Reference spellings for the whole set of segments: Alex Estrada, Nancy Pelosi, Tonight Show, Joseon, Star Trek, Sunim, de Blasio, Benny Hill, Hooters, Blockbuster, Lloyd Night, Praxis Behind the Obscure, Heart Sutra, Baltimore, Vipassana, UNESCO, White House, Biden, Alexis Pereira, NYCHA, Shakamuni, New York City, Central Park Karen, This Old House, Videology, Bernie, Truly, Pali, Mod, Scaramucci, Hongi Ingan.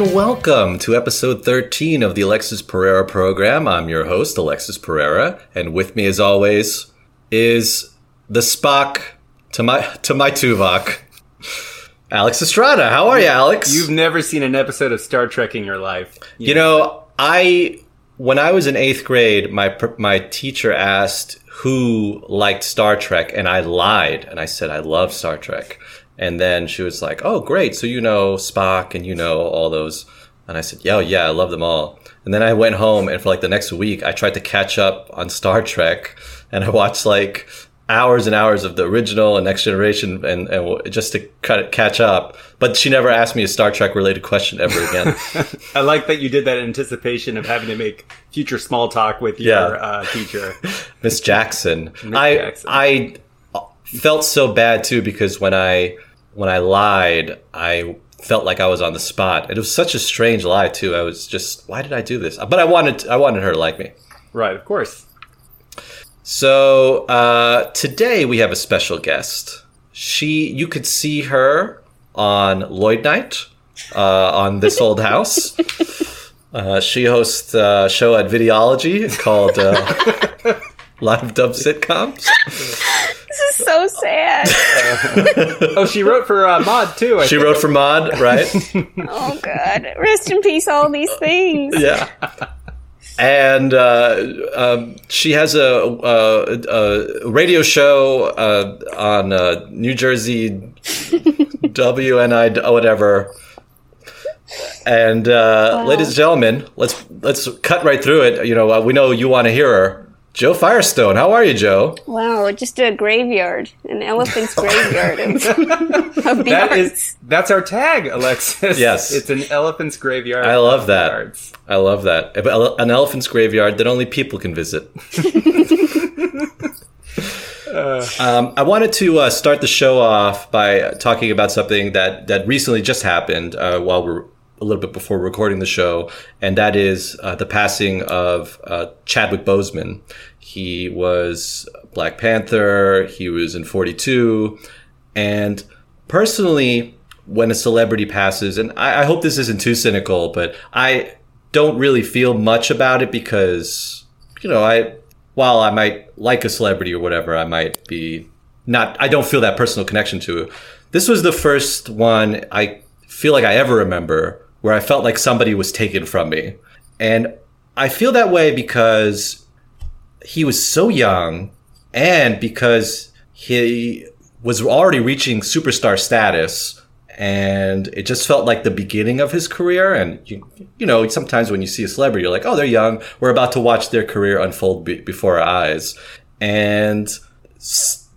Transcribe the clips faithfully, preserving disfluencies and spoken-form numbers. and welcome to episode thirteen of the Alexis Pereira program. I'm your host, Alexis Pereira, and with me, as always, is the Spock to my to my Tuvok, Alex Estrada. How are you, Alex? You've never seen an episode of Star Trek in your life. You, you know, know I when I was in eighth grade, my my teacher asked who liked Star Trek, and I lied, and I said I love Star Trek. And then she was like, oh, great. So, you know, Spock and, you know, all those. And I said, yeah, yeah, I love them all. And then I went home and for like the next week, I tried to catch up on Star Trek. And I watched like hours and hours of the original and Next Generation and, and just to catch up. But she never asked me a Star Trek related question ever again. I like that you did that in anticipation of having to make future small talk with your yeah. uh, teacher. Miss Jackson. Miss I, Jackson. I... felt so bad too because when I when I lied, I felt like I was on the spot. It was such a strange lie too. I was just, why did I do this? But I wanted I wanted her to like me. Right, of course. So uh, today we have a special guest. She you could see her on Lloyd Night uh, on This Old House. Uh, she hosts a show at Videology called uh, Live of Dub Sitcoms. This is so sad. Oh, she wrote for uh, Mod, too. I she think. wrote for Mod, right? Oh, God. Rest in peace, all these things. Yeah. And uh, um, she has a, a, a radio show uh, on uh, New Jersey W N I, whatever. And uh, wow. Ladies and gentlemen, let's, let's cut right through it. You know, uh, we know you want to hear her. Joe Firestone, how are you, Joe? Wow, just a graveyard, an elephant's graveyard of, of that is, that's our tag, Alexis. Yes. It's an elephant's graveyard. I love that. Yards. I love that. An elephant's graveyard that only people can visit. uh, um, I wanted to uh, start the show off by talking about something that, that recently just happened uh, while we're a little bit before recording the show, and that is uh, the passing of uh, Chadwick Boseman. He was Black Panther. He was in forty-two. And personally, when a celebrity passes, and I, I hope this isn't too cynical, but I don't really feel much about it because, you know, I while I might like a celebrity or whatever, I might be not, I don't feel that personal connection to it. This was the first one I feel like I ever remember where I felt like somebody was taken from me. And I feel that way because he was so young and because he was already reaching superstar status. And it just felt like the beginning of his career. And, you, you know, sometimes when you see a celebrity, you're like, oh, they're young. We're about to watch their career unfold be- before our eyes. And,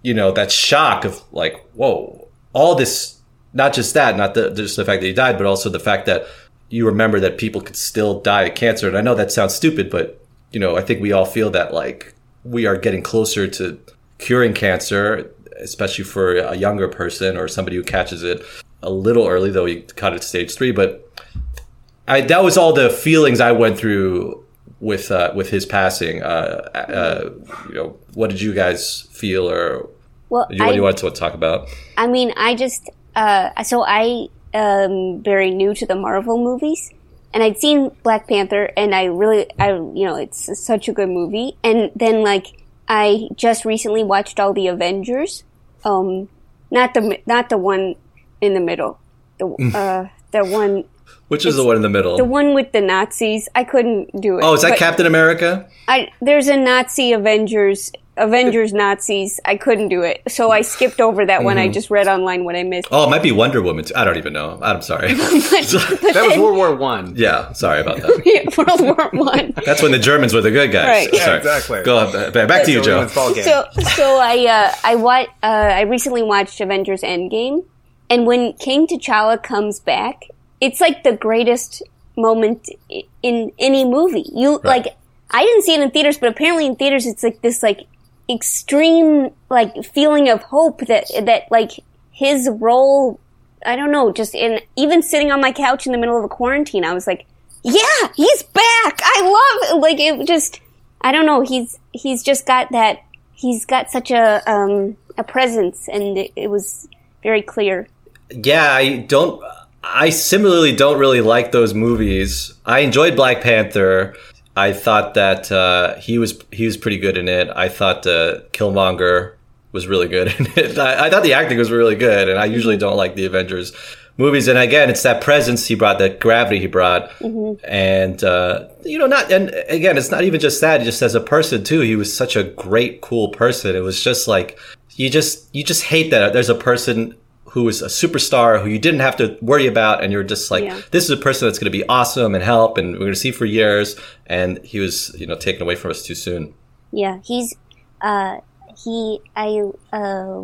you know, that shock of like, whoa, all this. Not just that, not the, just the fact that he died, but also the fact that you remember that people could still die of cancer. And I know that sounds stupid, but, you know, I think we all feel that, like, we are getting closer to curing cancer, especially for a younger person or somebody who catches it a little early, though he caught it stage three. But I, that was all the feelings I went through with uh, with his passing. Uh, uh, you know, what did you guys feel or well, what I, do you want to talk about? I mean, I just... Uh, so I am very new to the Marvel movies, and I'd seen Black Panther, and I really, I you know, it's such a good movie. And then, like, I just recently watched all the Avengers, um, not the not the one in the middle, the uh, the one which is the one in the middle, the one with the Nazis. I couldn't do it. Oh, is that Captain America? I there's a Nazi Avengers. Avengers Nazis, I couldn't do it. So I skipped over that one. Mm-hmm. I just read online what I missed. Oh, it might be Wonder Woman. Too. I don't even know. I'm sorry. but, but that then, was World War One. Yeah, sorry about that. Yeah, World War One. That's when the Germans were the good guys. Right. Yeah, sorry. Exactly. Go on, back but, to you, Joe. So so I uh, I wa- uh, I recently watched Avengers Endgame, and when King T'Challa comes back, it's like the greatest moment in any movie. You right. like I didn't see it in theaters, but apparently in theaters it's like this like extreme like feeling of hope that that like his role I don't know just in even sitting on my couch in the middle of a quarantine I was like yeah he's back I love it. Like it just I don't know he's he's just got that he's got such a um a presence and it, it was very clear yeah I don't I similarly don't really like those movies. I enjoyed Black Panther. I thought that uh, he was he was pretty good in it. I thought uh, Killmonger was really good in it. I, I thought the acting was really good, and I usually don't like the Avengers movies. And again, it's that presence he brought, that gravity he brought, mm-hmm. and uh, you know, not. And again, it's not even just that. Just as a person too, he was such a great, cool person. It was just like you just you just hate that there's a person who is a superstar who you didn't have to worry about, and you're just like, yeah. this is a person that's going to be awesome and help, and we're going to see for years. And he was, you know, taken away from us too soon. Yeah, he's uh, he I uh,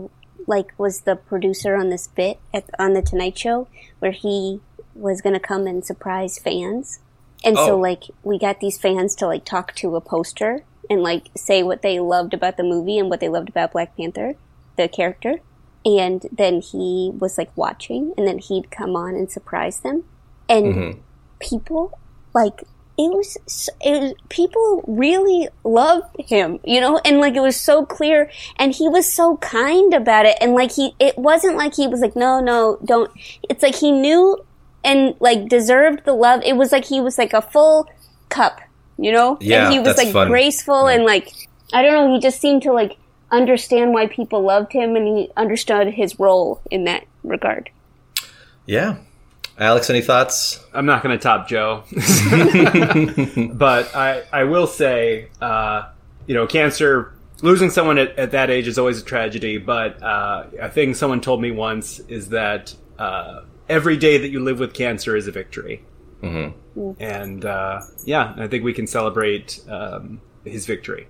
like was the producer on this bit at, on the Tonight Show where he was going to come and surprise fans, and oh. so like we got these fans to like talk to a poster and like say what they loved about the movie and what they loved about Black Panther, the character. And then he was, like, watching, and then he'd come on and surprise them. And mm-hmm. people, like, it was, so, it was, people really loved him, you know? And, like, it was so clear, and he was so kind about it. And, like, he, it wasn't like he was like, no, no, don't. It's like he knew and, like, deserved the love. It was like he was, like, a full cup, you know? Yeah, and he was, like, fun. graceful yeah. and, like, I don't know, he just seemed to, like, understand why people loved him, and he understood his role in that regard. Yeah. Alex, any thoughts? I'm not going to top Joe. But I, I will say, uh, you know, cancer, losing someone at, at that age is always a tragedy. But uh, a thing someone told me once is that uh, every day that you live with cancer is a victory. Mm-hmm. And uh, yeah, I think we can celebrate um, his victory.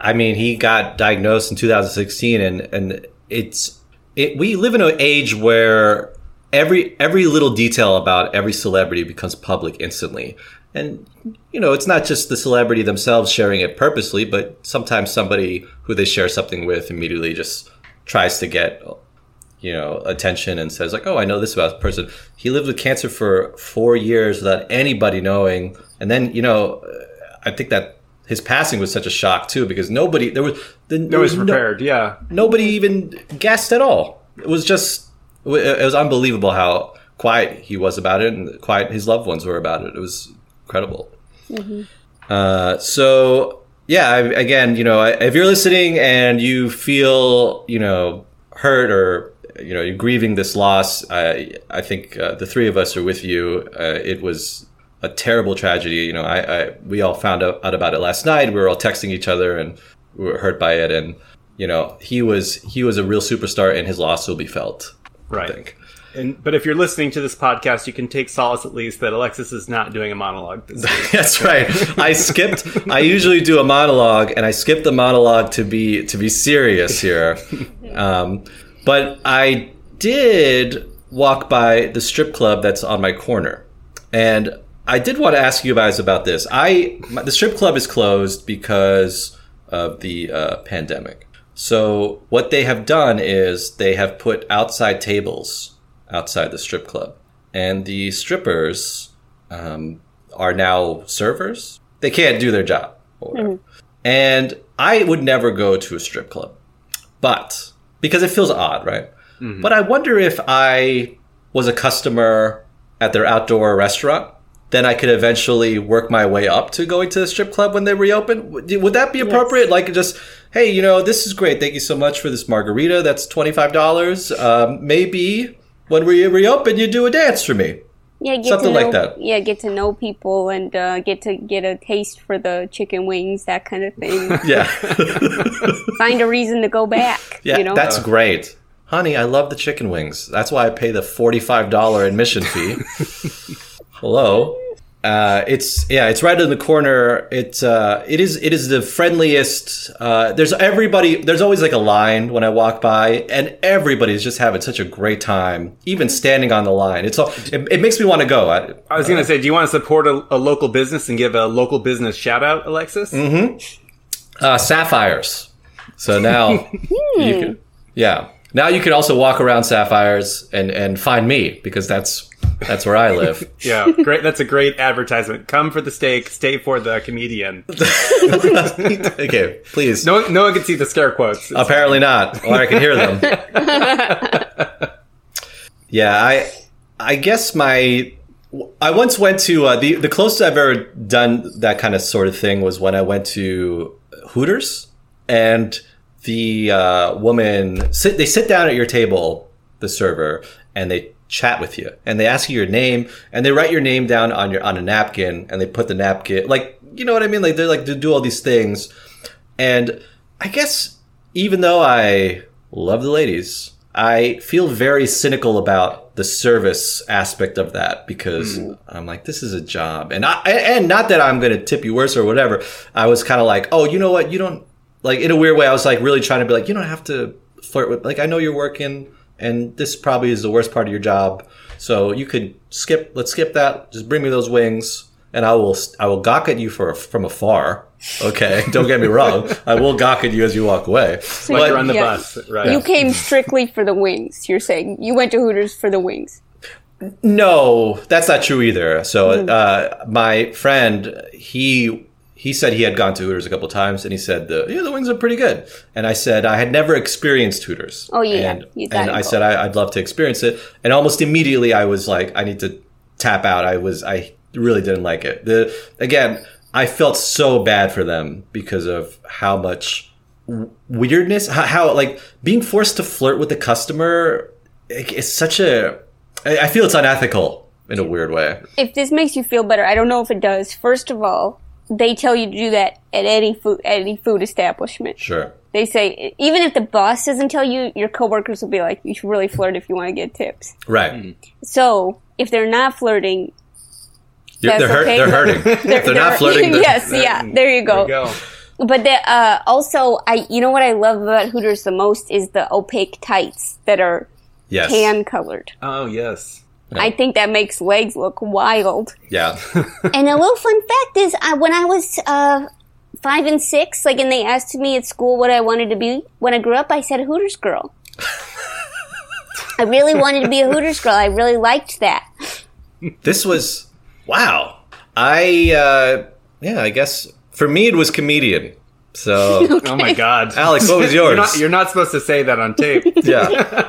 I mean, he got diagnosed in two thousand sixteen, and, and it's it, we live in an age where every every little detail about every celebrity becomes public instantly. And, you know, it's not just the celebrity themselves sharing it purposely, but sometimes somebody who they share something with immediately just tries to get, you know, attention and says like, oh, I know this about this person. He lived with cancer for four years without anybody knowing. And then, you know, I think that his passing was such a shock too, because nobody there was the, no was prepared. No, yeah, nobody even guessed at all. It was just it was unbelievable how quiet he was about it, and quiet his loved ones were about it. It was incredible. Mm-hmm. Uh, so yeah, I, again, you know, I, if you're listening and you feel you know hurt or you know you're grieving this loss, I I think uh, the three of us are with you. Uh, it was a terrible tragedy. You know, I, I we all found out, out about it last night. We were all texting each other, and we were hurt by it. And you know, he was he was a real superstar, and his loss will be felt. Right. I think. And but if you're listening to this podcast, you can take solace at least that Alexis is not doing a monologue. That's right. I skipped. I usually do a monologue, and I skipped the monologue to be to be serious here. Um, but I did walk by the strip club that's on my corner, and I did want to ask you guys about this. I my, the strip club is closed because of the uh, pandemic. So what they have done is they have put outside tables outside the strip club, and the strippers um, are now servers. They can't do their job. Mm-hmm. And I would never go to a strip club, but because it feels odd, right? Mm-hmm. But I wonder if I was a customer at their outdoor restaurant, then I could eventually work my way up to going to the strip club when they reopen. Would that be appropriate? Yes. Like just, hey, you know, this is great. Thank you so much for this margarita. That's twenty-five dollars. Um, maybe when we reopen, you do a dance for me. Yeah, get Something to know, like that. Yeah, get to know people and uh, get to get a taste for the chicken wings, that kind of thing. Yeah. Find a reason to go back. Yeah, you know? That's great. Honey, I love the chicken wings. That's why I pay the forty-five dollars admission fee. Hello. Uh, it's yeah, it's right in the corner. It's uh, it is it is the friendliest. Uh, there's everybody. There's always like a line when I walk by, and everybody's just having such a great time. Even standing on the line, it's all. It, it makes me want to go. I, I was gonna uh, say, do you want to support a, a local business and give a local business shout out, Alexis? Mm-hmm. Uh, Sapphires. So now you can, yeah. Now you can also walk around Sapphires and, and find me because that's that's where I live. Yeah, great. That's a great advertisement. Come for the steak, stay for the comedian. Okay, please. No, no one can see the scare quotes. Apparently not, or I can hear them. Yeah, I I guess my, I once went to, uh, the, the closest I've ever done that kind of sort of thing was when I went to Hooters, and the uh, woman, sit, they sit down at your table, the server, and they chat with you, and they ask you your name, and they write your name down on your, on a napkin, and they put the napkin, like, you know what I mean? Like, they're like, they do all these things. And I guess even though I love the ladies, I feel very cynical about the service aspect of that, because mm. I'm like, this is a job. And I, and not that I'm going to tip you worse or whatever. I was kind of like, oh, you know what? You don't, like, in a weird way, I was like really trying to be like, you don't have to flirt with, like, I know you're working and this probably is the worst part of your job. So you could skip, let's skip that. Just bring me those wings. And I will I will gawk at you for, from afar, okay? Don't get me wrong. I will gawk at you as you walk away. So like you're on the yeah. bus, right? You came strictly for the wings, you're saying. You went to Hooters for the wings. No, that's not true either. So mm. uh, my friend, he he said he had gone to Hooters a couple times, and he said, the, yeah, the wings are pretty good. And I said, I had never experienced Hooters. Oh, yeah. And, you and I said, I, I'd love to experience it. And almost immediately I was like, I need to tap out. I was... I. Really didn't like it. The again, I felt so bad for them because of how much weirdness, how, how like being forced to flirt with the customer. It, it's such a. I feel it's unethical in a weird way. If this makes you feel better, I don't know if it does. First of all, they tell you to do that at any food at any food establishment. Sure. They say even if the boss doesn't tell you, your coworkers will be like, "You should really flirt if you want to get tips." Right. Mm-hmm. So if they're not flirting. They're, hurt, okay. they're hurting. they're, they're, they're not flirting. yes, yeah. There you go. There you go. But the, uh, also, I you know what I love about Hooters the most is the opaque tights that are yes. tan colored. Oh, yes. Yeah. I think that makes legs look wild. Yeah. And a little fun fact is uh, when I was uh, five and six, like, and they asked me at school what I wanted to be when I grew up, I said Hooters girl. I really wanted to be a Hooters girl. I really liked that. This was... Wow. I, uh, yeah, I guess for me it was comedian. So, okay. Oh my God. Alex, what was yours? you're, not, you're not supposed to say that on tape. Yeah.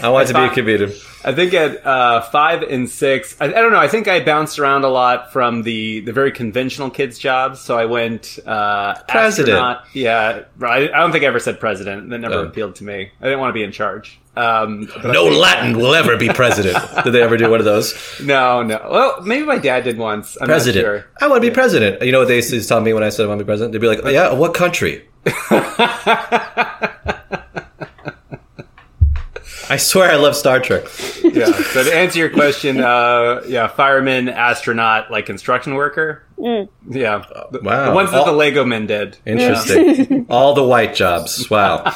I wanted to be a comedian. I think at uh, five and six, I, I don't know, I think I bounced around a lot from the, the very conventional kids' jobs. So I went uh, president. Astronaut. Yeah. I, I don't think I ever said president. That never oh. appealed to me. I didn't want to be in charge. Um, no Latin will ever be president. Did they ever do one of those? No, no. Well, maybe my dad did once. I'm president. Not sure. I want to be president. You know what they used to tell me when I said I want to be president? They'd be like, oh, yeah, what country? I swear I love Star Trek. Yeah. So to answer your question, uh, yeah, fireman, astronaut, like construction worker. Mm. Yeah. The, wow. The ones that all, the Lego men did. Interesting. Yeah. All the white jobs. Wow.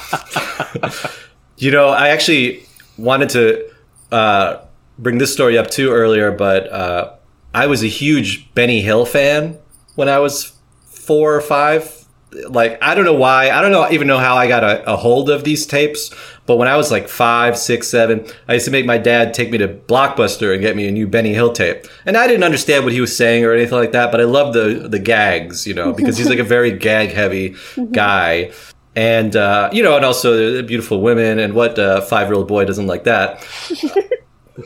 You know, I actually wanted to uh, bring this story up too earlier, but uh, I was a huge Benny Hill fan when I was four or five. Like, I don't know why. I don't know even know how I got a, a hold of these tapes. But when I was like five, six, seven, I used to make my dad take me to Blockbuster and get me a new Benny Hill tape. And I didn't understand what he was saying or anything like that, but I loved the, the gags, you know, because he's like a very gag-heavy guy. And, uh, you know, and also the beautiful women, and what uh, five-year-old boy doesn't like that.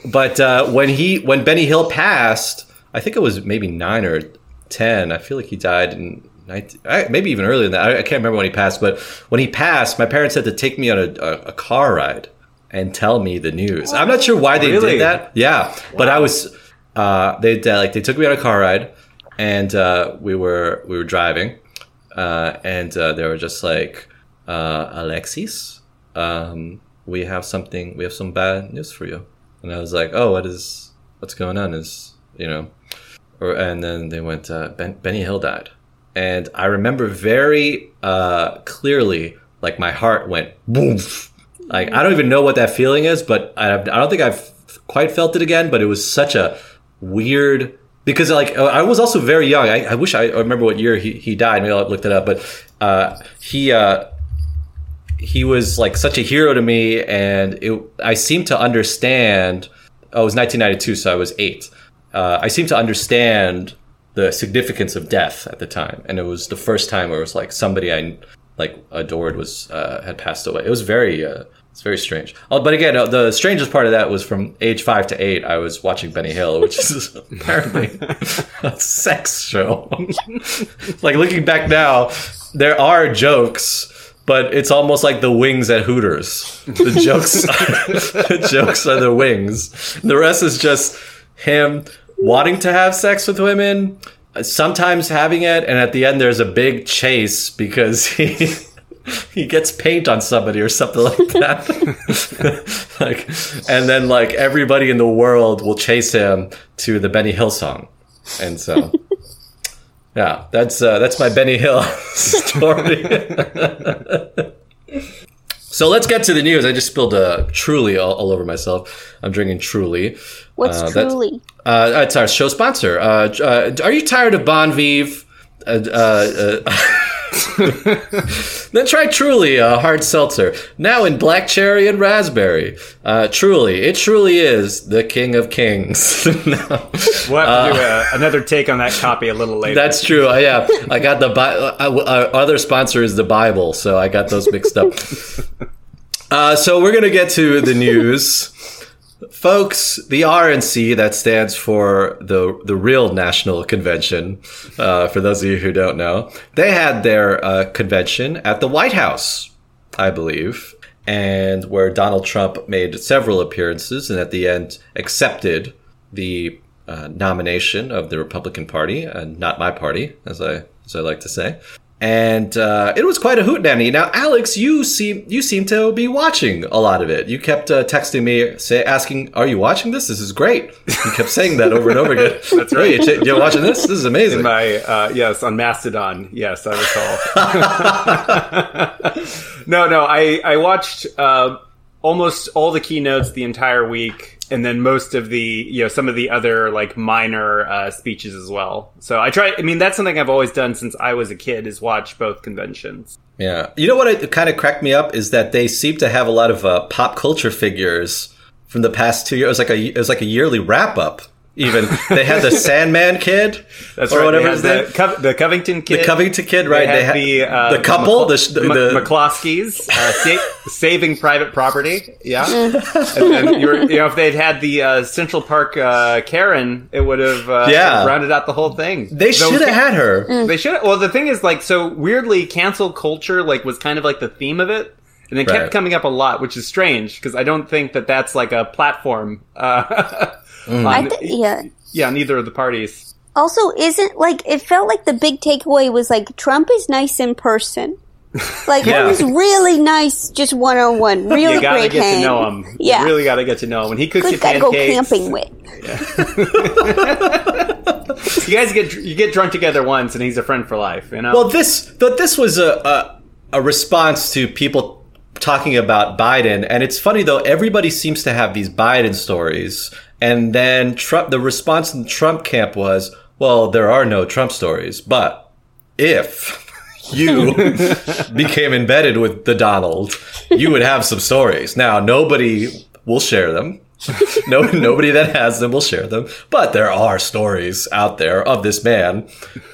But uh, when he, when Benny Hill passed, I think it was maybe nine or ten. I feel like he died in nineteen, maybe even earlier than that. I, I can't remember when he passed. But when he passed, my parents had to take me on a, a, a car ride and tell me the news. I'm not sure why they really? did that. Yeah, wow. But I was, uh, they uh, like they took me on a car ride, and uh, we were we were driving, uh, and uh, they were just like. Uh, Alexis, um, we have something, we have some bad news for you. And I was like, oh, what is, what's going on is, you know, or, and then they went, uh, ben, Benny Hill died. And I remember very, uh, clearly, like my heart went boom. Like, I don't even know what that feeling is, but I, I don't think I've quite felt it again, but it was such a weird, because like, I was also very young. I, I wish I, I remember what year he, he died. Maybe I looked it up, but, uh, he, uh, he was like such a hero to me, and it, I seemed to understand. Oh, it was nineteen ninety-two, so I was eight. Uh, I seemed to understand the significance of death at the time, and it was the first time where it was like somebody I like adored was uh, had passed away. It was very uh, It's very strange. Oh, but again, the strangest part of that was from age five to eight, I was watching Benny Hill, which is apparently a sex show. Like, looking back now, there are jokes, but it's almost like the wings at Hooters. The jokes are, the jokes are the wings. The rest is just him wanting to have sex with women, sometimes having it, and at the end there's a big chase because he he gets paint on somebody or something like that. Like, and then like everybody in the world will chase him to the Benny Hill song. And so yeah, that's uh, that's my Benny Hill story. So let's get to the news. I just spilled uh, Truly all, all over myself. I'm drinking Truly. What's uh, Truly? Uh, it's our show sponsor. Uh, uh, are you tired of Bon Vivre? Uh, uh, uh, then try Truly, a hard seltzer. Now in black cherry and raspberry. Uh, Truly, it truly is the king of kings. No. We'll have to uh, do a, another take on that copy a little later. That's true. Uh, yeah, I got the Bi- uh, our other sponsor is the Bible, so I got those mixed up. Uh, so we're gonna get to the news. Folks, the R N C, that stands for the the Real National Convention, uh, for those of you who don't know, they had their uh, convention at the White House, I believe, and where Donald Trump made several appearances and at the end accepted the uh, nomination of the Republican Party, and not my party, as I as I like to say. And uh, it was quite a hootenanny. Now, Alex, you seem you seem to be watching a lot of it. You kept uh, texting me, say, asking, "Are you watching this? This is great." You kept saying that over and over again. That's right. Oh, you're, you're watching this. This is amazing. In my uh, yes, on Mastodon. Yes, I recall. no, no, I I watched uh, almost all the keynotes the entire week, and then most of the, you know, some of the other like minor uh, speeches as well. So I try, I mean, that's something I've always done since I was a kid, is watch both conventions. Yeah. You know what it kind of cracked me up is that they seem to have a lot of uh, pop culture figures from the past two years. It was like a, it was like a yearly wrap up. Even they had the Sandman kid, that's or right. whatever his name, the, Co- the Covington kid, the Covington kid, right? They had, they had the, uh, the couple, the the, the McCloskeys, uh, sa- Saving Private Property, yeah. And then you, were, you know, if they'd had the uh, Central Park uh, Karen, it would have uh, yeah. rounded out the whole thing. They so should have had her. Mm. They should. Well, the thing is, like, so weirdly, cancel culture like was kind of like the theme of it. And it right. kept coming up a lot, which is strange because I don't think that that's like a platform. Uh, mm. on, I th- yeah, yeah, neither of the parties. Also, isn't like it felt like the big takeaway was like Trump is nice in person. Like yeah. it was really nice, just one on one. Really you gotta great get hang. to know him. Yeah, you really gotta get to know him. And he cooks Good you pancakes. Go camping with. Yeah. You guys get you get drunk together once, and he's a friend for life. You know. Well, this but this was a a, a response to people talking about Biden, and it's funny though, everybody seems to have these Biden stories, and then Trump, the response in the Trump camp was, well, there are no Trump stories, but if you became embedded with the Donald, you would have some stories. Now, nobody will share them. no, nobody that has them will share them, but there are stories out there of this man,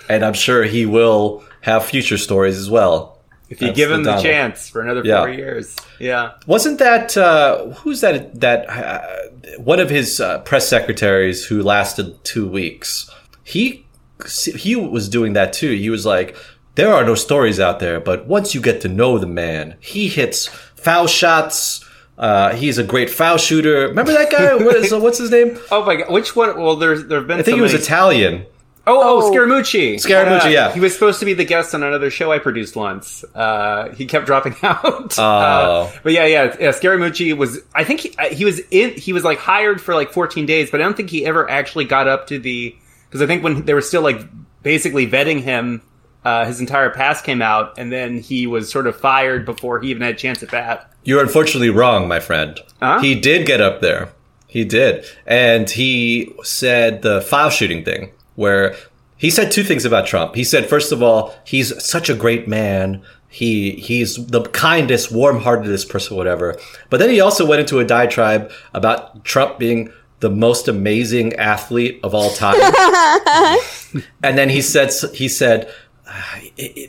and I'm sure he will have future stories as well. If you That's give him the, the chance for another yeah. four years. Yeah. Wasn't that, uh, who's that, that uh, one of his uh, press secretaries who lasted two weeks, he, he was doing that too. He was like, there are no stories out there, but once you get to know the man, he hits foul shots. Uh, he's a great foul shooter. Remember that guy? what is, what's his name? Oh my God. Which one? Well, there's, there've been I think so he was many- Italian. Oh, oh, Scaramucci. Scaramucci, uh, yeah. He was supposed to be the guest on another show I produced once. Uh, he kept dropping out. Oh. Uh, but yeah, yeah, yeah. Scaramucci was, I think he, he was in, he was like hired for like fourteen days, but I don't think he ever actually got up to the, because I think when they were still like basically vetting him, uh, his entire pass came out, and then he was sort of fired before he even had a chance at that. You're unfortunately wrong, my friend. Uh-huh. He did get up there. He did. And he said the foul shooting thing, where he said two things about Trump. He said, first of all, he's such a great man. He he's the kindest, warm-heartedest person, whatever. But then he also went into a diatribe about Trump being the most amazing athlete of all time. And then he said, he said,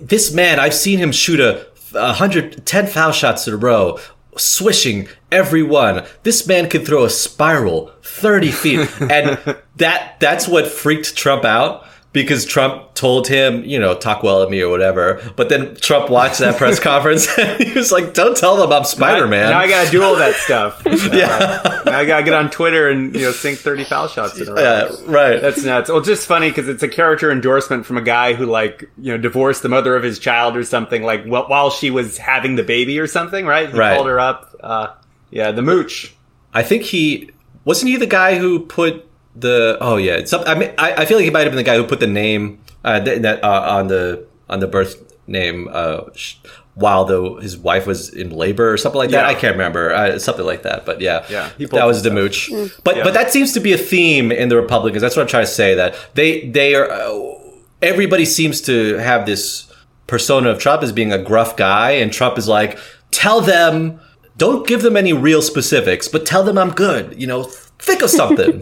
this man, I've seen him shoot a, a hundred ten foul shots in a row. swishing everyone. This man could throw a spiral thirty feet. And that that's what freaked Trump out, because Trump told him, you know, talk well at me or whatever. But then Trump watched that press conference and he was like, don't tell them I'm Spider-Man. Now, now I got to do all that stuff. Yeah. Uh, now I got to get on Twitter and, you know, sink thirty foul shots in a row. Yeah, right. That's nuts. Well, just funny because it's a character endorsement from a guy who, like, you know, divorced the mother of his child or something, like, while she was having the baby or something, right? He right. called her up. Uh, yeah, the mooch. I think he, wasn't he the guy who put, The oh yeah, it's up, I mean, I, I feel like he might have been the guy who put the name uh, th- that uh, on the on the birth name uh, sh- while the his wife was in labor or something like that. Yeah. I can't remember uh, something like that, but yeah, yeah, that was the mooch. Mm. But yeah. but that seems to be a theme in the Republicans. That's what I'm trying to say. That they they are uh, everybody seems to have this persona of Trump as being a gruff guy, and Trump is like, tell them, don't give them any real specifics, but tell them I'm good. You know. Think of something.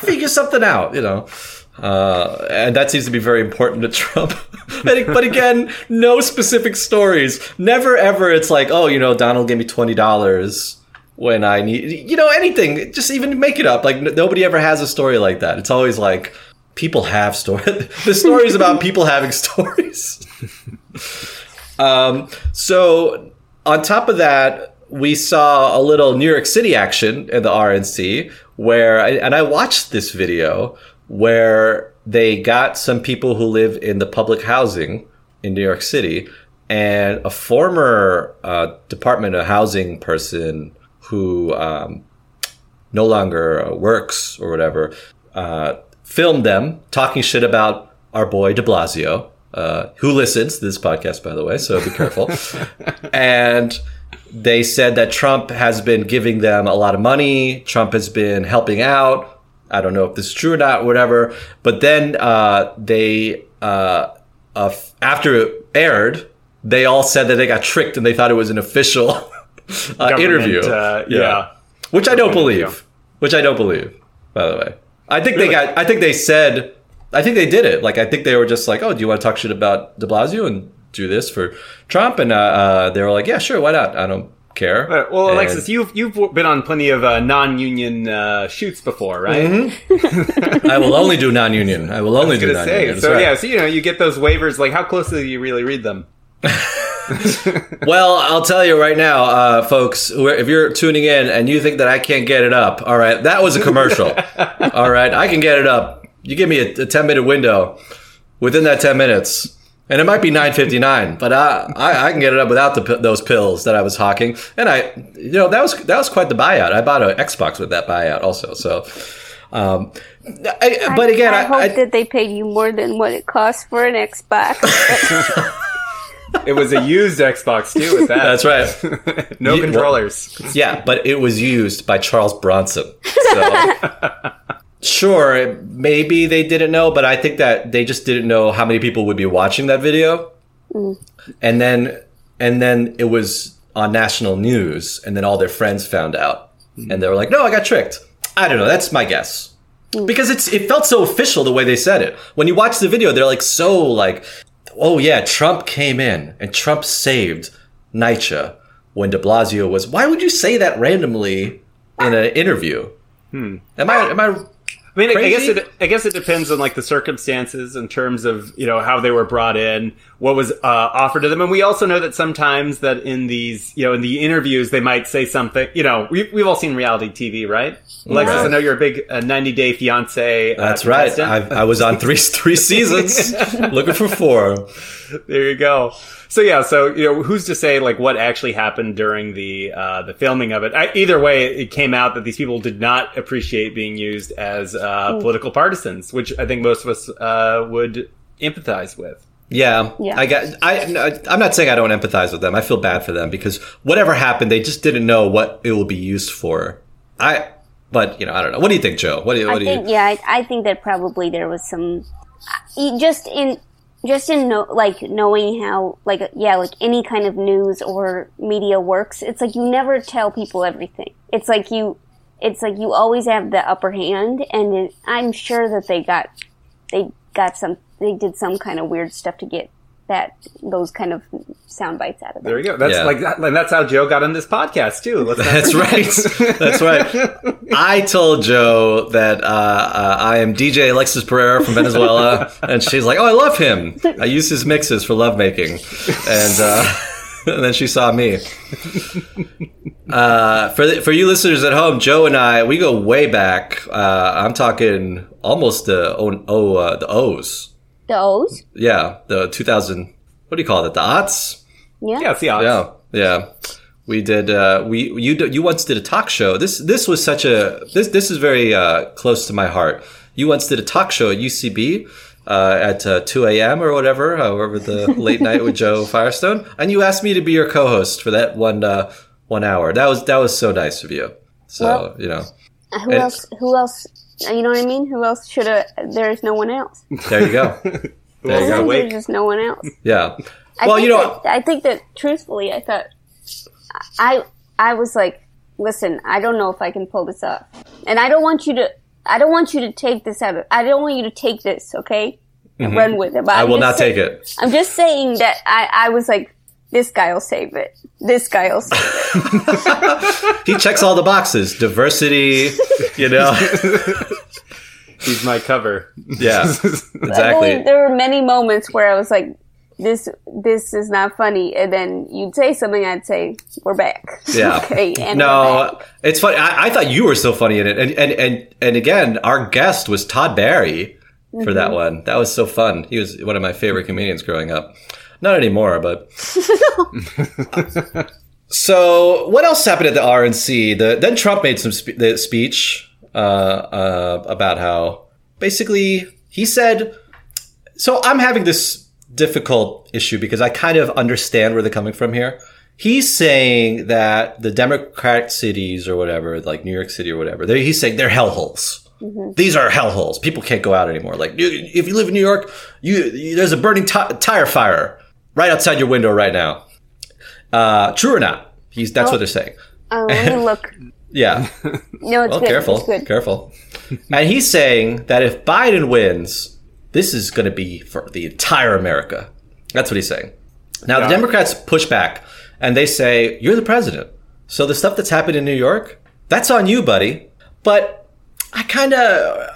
Figure something out, you know. Uh, and that seems to be very important to Trump. But again, no specific stories. Never, ever it's like, oh, you know, Donald gave me twenty dollars when I need, you know, anything. Just even make it up. Like, n- nobody ever has a story like that. It's always like, people have stories. The story is about people having stories. um, so on top of that, we saw a little New York City action at the R N C where, and I watched this video where they got some people who live in the public housing in New York City, and a former uh, Department of Housing person who um, no longer works or whatever uh, filmed them talking shit about our boy de Blasio, uh, who listens to this podcast, by the way, so be careful. And they said that Trump has been giving them a lot of money. Trump has been helping out. I don't know if this is true or not, whatever. But then uh, they, uh, uh, after it aired, they all said that they got tricked and they thought it was an official uh, interview. Uh, yeah. yeah, which I don't believe. Which I don't believe. By the way, I think really? they got. I think they said. I think they did it. Like I think they were just like, oh, do you want to talk shit about de Blasio and do this for Trump? And uh, uh, they were like, yeah, sure, why not? I don't care. Right. Well, and Alexis, you've you've been on plenty of uh, non-union uh, shoots before, right? Mm-hmm. I will only do non-union. I will only I was do non-union. Say, so right. yeah, so you know, you get those waivers. Like, how closely do you really read them? Well, I'll tell you right now, uh, folks, if you're tuning in and you think that I can't get it up, all right, that was a commercial. All right, I can get it up. You give me a, a ten-minute window. Within that ten minutes. And it might be nine fifty-nine, but I, I I can get it up without the those pills that I was hawking. And I, you know, that was that was quite the buyout. I bought an Xbox with that buyout also. So, um, I, I, but again, I, I hope I, that they paid you more than what it costs for an Xbox. It was a used Xbox too. With that, that's right. no you, controllers. Well, yeah, but it was used by Charles Bronson. So. Sure, maybe they didn't know, but I think that they just didn't know how many people would be watching that video. Mm. And then and then it was on national news, and then all their friends found out. Mm. And they were like, no, I got tricked. I don't know. That's my guess. Mm. Because it's it felt so official the way they said it. When you watch the video, they're like so like, oh, yeah, Trump came in, and Trump saved NYCHA when de Blasio was. Why would you say that randomly in an interview? Hmm. Am I am I... I mean, Crazy? I guess it. I guess it depends on like the circumstances in terms of you know how they were brought in, what was uh, offered to them, and we also know that sometimes that in these you know in the interviews they might say something. You know, we, we've all seen reality T V, right? Alexis, right. I know you're a big uh, ninety day fiance. That's uh, right. I, I was on three three seasons, looking for four. There you go. So yeah, so you know, who's to say like what actually happened during the uh, the filming of it? I, either way, it came out that these people did not appreciate being used as uh, mm. political partisans, which I think most of us uh, would empathize with. Yeah, yeah. I got. I I'm not saying I don't empathize with them. I feel bad for them because whatever happened, they just didn't know what it will be used for. I, but you know, I don't know. What do you think, Joe? What do you? What I do think, you? Yeah, I, I think that probably there was some, just in. Just in know, like knowing how, like yeah, like any kind of news or media works, it's like you never tell people everything. It's like you, it's like you always have the upper hand, and it, I'm sure that they got, they got some, they did some kind of weird stuff to get that those kind of sound bites out of it. There you go. That's yeah. like that, and that's how Joe got on this podcast too. Let's that's right. That's right. I told Joe that uh, uh, I am D J Alexis Pereira from Venezuela, and she's like, "Oh, I love him. I use his mixes for lovemaking." And uh, and then she saw me. Uh, for the, for you listeners at home, Joe and I, we go way back. Uh, I'm talking almost the o, o uh, the O's. The O's? Yeah, the two thousand. What do you call it? The aughts? Yeah, yeah, it's the aughts. Yeah, yeah. We did. Uh, we you you once did a talk show. This this was such a this this is very uh, close to my heart. You once did a talk show at U C B uh, at uh, two a.m. or whatever, however the late night with Joe Firestone, and you asked me to be your co-host for that one uh, one hour. That was that was so nice of you. So well, you know, who and, else? Who else? You know what I mean? Who else should have? There is no one else. There you go. There you go. There's just no one else. Yeah. Well, you know, that, I think that truthfully, I thought I I was like, listen, I don't know if I can pull this off, and I don't want you to. I don't want you to take this out of. I don't want you to take this, okay? And mm-hmm. run with it. But I I'm will not saying, take it. I'm just saying that I, I was like, this guy will save it. This guy will save it. He checks all the boxes. Diversity, you know. He's my cover. Yeah, exactly. There, there were many moments where I was like, this this is not funny. And then you'd say something, I'd say, we're back. Yeah. Okay, and no, back. It's funny. I, I thought you were so funny in it. And, and, and, and again, our guest was Todd Barry for mm-hmm. that one. That was so fun. He was one of my favorite comedians growing up. Not anymore, but. So, what else happened at the R N C? The, then Trump made some spe- the speech uh, uh, about how basically he said, so I'm having this difficult issue because I kind of understand where they're coming from here. He's saying that the Democratic cities or whatever, like New York City or whatever, he's saying they're hellholes. Mm-hmm. These are hellholes. People can't go out anymore. Like, if you live in New York, you, you there's a burning t- tire fire right outside your window right now. Uh, true or not? He's that's oh. what they're saying. Uh, let me look. Yeah. No, it's well, good. Careful, it's good. Careful. And he's saying that if Biden wins, this is going to be for the entire America. That's what he's saying. Now, yeah. The Democrats push back and they say, you're the president. So the stuff that's happened in New York, that's on you, buddy. But I kind of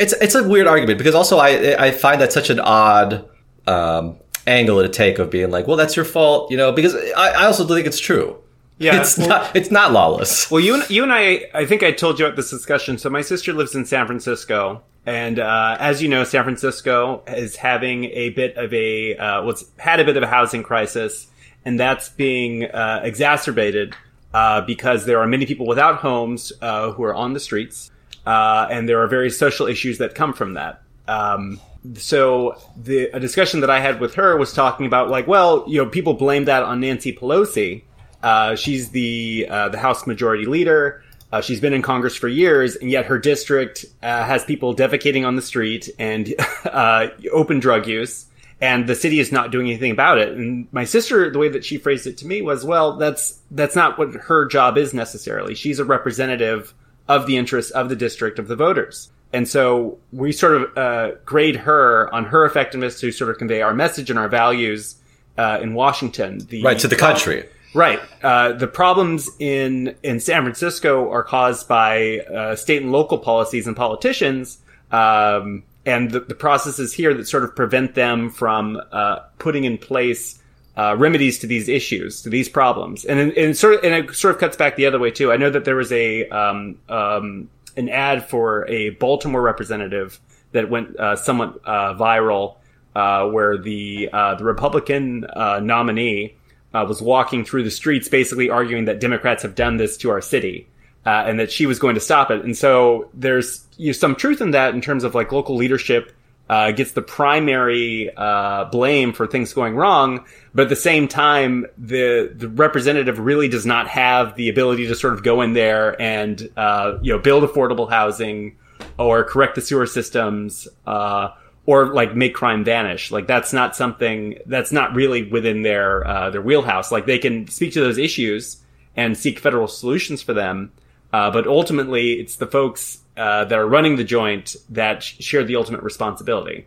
it's it's a weird argument because also I I find that such an odd um, angle to take of being like, well, that's your fault, you know, because I, I also think it's true. Yeah, it's well, not it's not lawless. Well, you and, you and I I think I told you at this discussion. So my sister lives in San Francisco, and uh, as you know, San Francisco is having a bit of a uh, well, it's had a bit of a housing crisis, and that's being uh, exacerbated uh, because there are many people without homes uh, who are on the streets. Uh, and there are various social issues that come from that. Um, so the, a discussion that I had with her was talking about like, well, you know, people blame that on Nancy Pelosi. Uh, she's the, uh, the House Majority Leader. Uh, she's been in Congress for years, and yet her district, uh, has people defecating on the street and, uh, open drug use. And the city is not doing anything about it. And my sister, the way that she phrased it to me was, well, that's, that's not what her job is necessarily. She's a representative of the interests of the district, of the voters. And so we sort of uh, grade her on her effectiveness to sort of convey our message and our values uh, in Washington. The, right, to the country. Right. Uh, the problems in, in San Francisco are caused by uh, state and local policies and politicians um, and the, the processes here that sort of prevent them from uh, putting in place uh, remedies to these issues, to these problems. And, and sort of, and it sort of cuts back the other way too. I know that there was a, um, um, an ad for a Baltimore representative that went, uh, somewhat, uh, viral, uh, where the, uh, the Republican, uh, nominee, uh, was walking through the streets, basically arguing that Democrats have done this to our city, uh, and that she was going to stop it. And so there's you know, some truth in that in terms of like local leadership. Uh, gets the primary uh, blame for things going wrong, but at the same time, the the representative really does not have the ability to sort of go in there and uh, you know build affordable housing, or correct the sewer systems, uh, or like make crime vanish. Like that's not something that's not really within their uh, their wheelhouse. Like they can speak to those issues and seek federal solutions for them, uh, but ultimately, it's the folks. Uh, that are running the joint that sh- share the ultimate responsibility.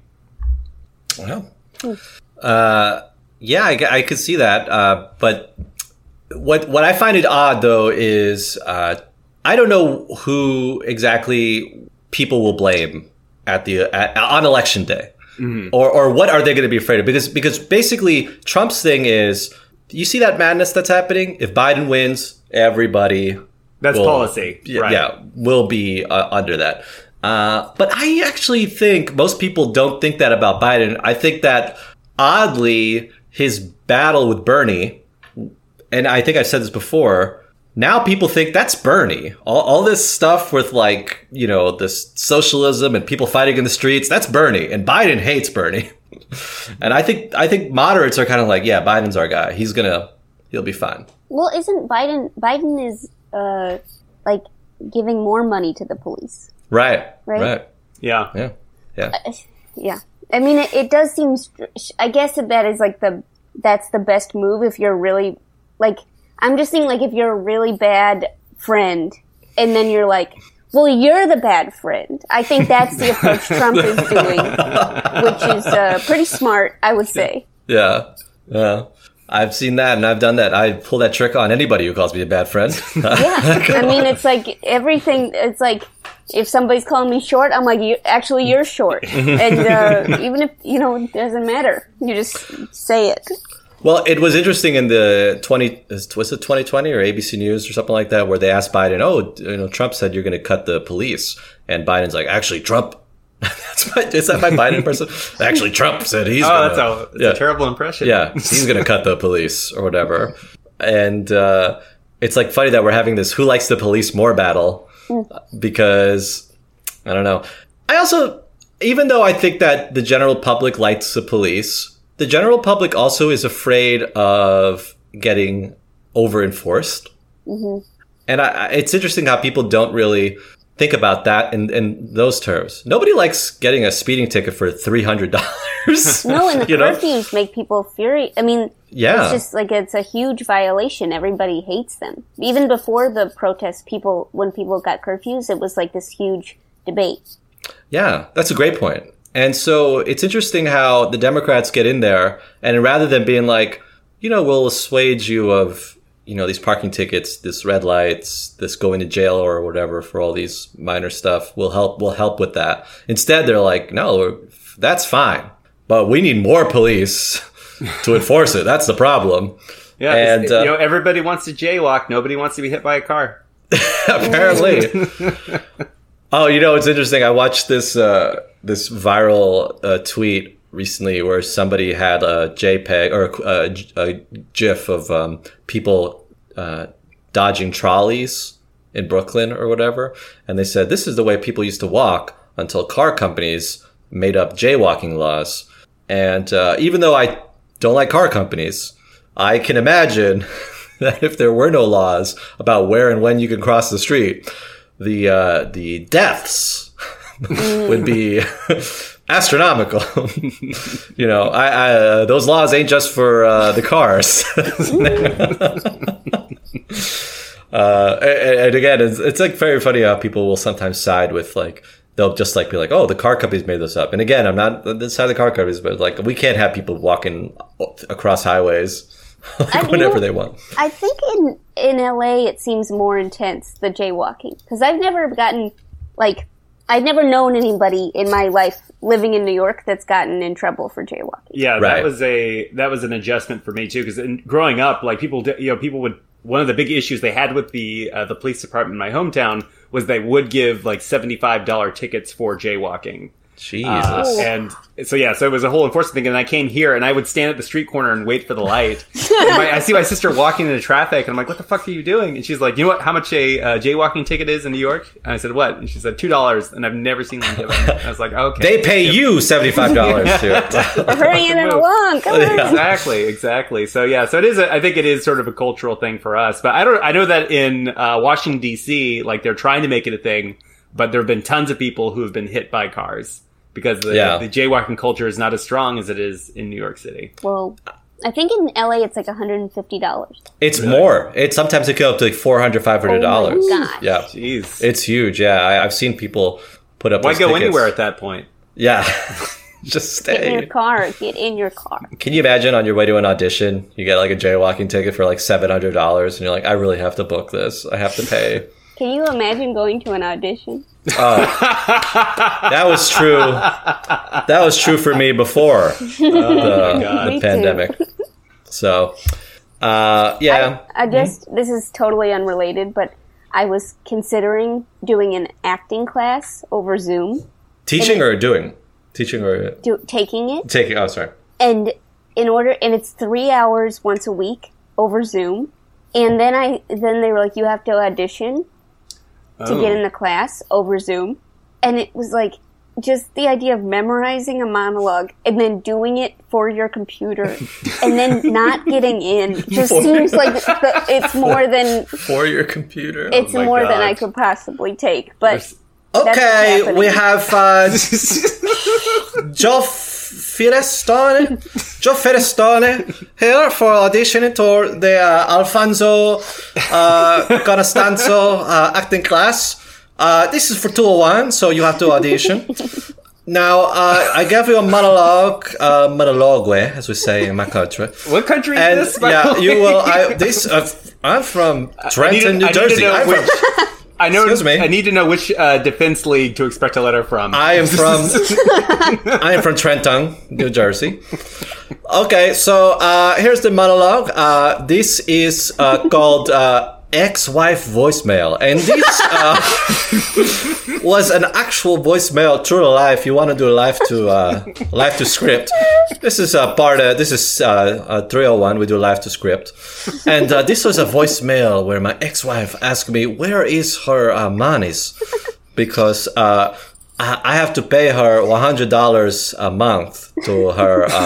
Wow. Uh, yeah, I, I could see that. Uh, but what what I find it odd, though, is uh, I don't know who exactly people will blame at the at, on election day. Mm-hmm. Or or what are they going to be afraid of? Because because basically Trump's thing is, you see that madness that's happening? If Biden wins, everybody that's will, policy, yeah, right? Yeah, will be uh, under that. Uh, but I actually think most people don't think that about Biden. I think that oddly his battle with Bernie, and I think I've said this before, now people think that's Bernie. All, all this stuff with, like, you know, this socialism and people fighting in the streets, that's Bernie. And Biden hates Bernie. And I think I think moderates are kind of like, yeah, Biden's our guy. He's going to he'll be fine. Well, isn't Biden Biden is uh, like giving more money to the police. Right. Right. Right. Yeah. Yeah. Yeah. Uh, yeah. I mean, it, it does seem str- I guess that, that is like the that's the best move if you're really like I'm just saying, like, if you're a really bad friend, and then you're like, well, you're the bad friend. I think that's the approach Trump is doing, which is uh, pretty smart, I would say. Yeah. Yeah. I've seen that, and I've done that. I pull that trick on anybody who calls me a bad friend. Yeah. I mean, it's like everything, it's like, if somebody's calling me short, I'm like, you, actually, you're short. And uh, even if, you know, it doesn't matter. You just say it. Well, it was interesting in the twenty was it twenty twenty or A B C News or something like that, where they asked Biden, "Oh, you know, Trump said you're going to cut the police," and Biden's like, "Actually, Trump." That's my, is that my Biden person? Actually, Trump said he's. Oh, gonna, that's, a, that's yeah. a terrible impression. Yeah, he's going to cut the police or whatever, and uh, it's like funny that we're having this "Who likes the police more?" battle because I don't know. I also, even though I think that the general public likes the police, the general public also is afraid of getting over-enforced. Mm-hmm. And I, it's interesting how people don't really think about that in, in those terms. Nobody likes getting a speeding ticket for three hundred dollars. No, and the curfews know? make people furious. I mean, yeah. It's just like it's a huge violation. Everybody hates them. Even before the protests, people, when people got curfews, it was like this huge debate. Yeah, that's a great point. And so it's interesting how the Democrats get in there, and rather than being like, you know, we'll assuage you of, you know, these parking tickets, this red lights, this going to jail or whatever for all these minor stuff, we'll help, we'll help with that. Instead, they're like, no, that's fine, but we need more police to enforce it. That's the problem. Yeah, and you know, everybody wants to jaywalk. Nobody wants to be hit by a car. Apparently. Oh, you know, it's interesting. I watched this uh, this viral uh, tweet recently where somebody had a JPEG or a, a GIF of um, people uh, dodging trolleys in Brooklyn or whatever. And they said, this is the way people used to walk until car companies made up jaywalking laws. And uh, even though I don't like car companies, I can imagine that if there were no laws about where and when you can cross the street, the uh, the deaths would be astronomical. You know, I, I uh, those laws ain't just for uh, the cars. uh, and, and again, it's, it's like very funny how people will sometimes side with, like, they'll just like be like, oh, the car companies made this up. And again, I'm not this side of the car companies, but like we can't have people walking across highways. Like I, whenever you know, they want. I think in in L A it seems more intense, the jaywalking, because I've never gotten like I've never known anybody in my life living in New York that's gotten in trouble for jaywalking. Yeah, right. that was a that was an adjustment for me too, because growing up, like people, you know, people would one of the big issues they had with the uh, the police department in my hometown was they would give like seventy-five dollars tickets for jaywalking. Jesus. Uh, and so, yeah, so it was a whole enforcement thing. And I came here and I would stand at the street corner and wait for the light. my, I see my sister walking into traffic and I'm like, what the fuck are you doing? And she's like, you know what, how much a uh, jaywalking ticket is in New York? And I said, what? And she said, two dollars. And I've never seen them give it. I was like, okay. They pay yep. you seventy-five dollars too. Hurry in and along. Come on. Yeah. Exactly. Exactly. So, yeah, so it is, a, I think it is sort of a cultural thing for us. But I don't, I know that in uh, Washington, D C, like they're trying to make it a thing, but there have been tons of people who have been hit by cars. Because the, yeah. the jaywalking culture is not as strong as it is in New York City. Well, I think in L A it's like one hundred fifty dollars. It's really? more. It sometimes it goes up to like four hundred dollars, five hundred dollars. Oh my gosh. Yeah. Jeez. It's huge. Yeah. I, I've seen people put up. Why go tickets. Anywhere at that point? Yeah. Just stay. Get in your car. Get in your car. Can you imagine on your way to an audition, you get like a jaywalking ticket for like seven hundred dollars and you're like, I really have to book this. I have to pay. Can you imagine going to an audition? Uh, that was true. That was true for me before oh the, my God. the me pandemic. Too. So, uh, yeah. I, I just, mm-hmm. This is totally unrelated, but I was considering doing an acting class over Zoom. Teaching or doing? Teaching or do, taking it? Taking. Oh, sorry. And in order, and it's three hours once a week over Zoom. And then I, then they were like, you have to audition oh. to get in the class over Zoom. And it was like just the idea of memorizing a monologue and then doing it for your computer and then not getting in just for, seems like the, it's more than for your computer. It's oh more God. than I could possibly take, but. There's- Okay, we have uh, Joe Firestone, Joe Firestone here for auditioning to the uh, Alfonso uh, Costanzo uh, acting class. Uh, this is for two oh one, so you have to audition. Now, uh, I gave you a monologue, uh, monologue, as we say in my country. What country and, is this? By yeah, you will. I, this, uh, I'm from Trenton, New Jersey. I'm which- from. I know. Excuse me. I need to know which uh, defense league to expect a letter from. I am from. I am from Trenton, New Jersey. Okay, so uh, here's the monologue. Uh, this is uh, called uh, "Ex-Wife Voicemail," and this uh, was an actual voicemail, true to life. You want to do live to uh, live to script. This is a part. Of, this is uh, a three oh one. We do live to script, and uh, this was a voicemail where my ex-wife asked me where is her uh, monies, because uh, I have to pay her one hundred dollars a month to her. Uh,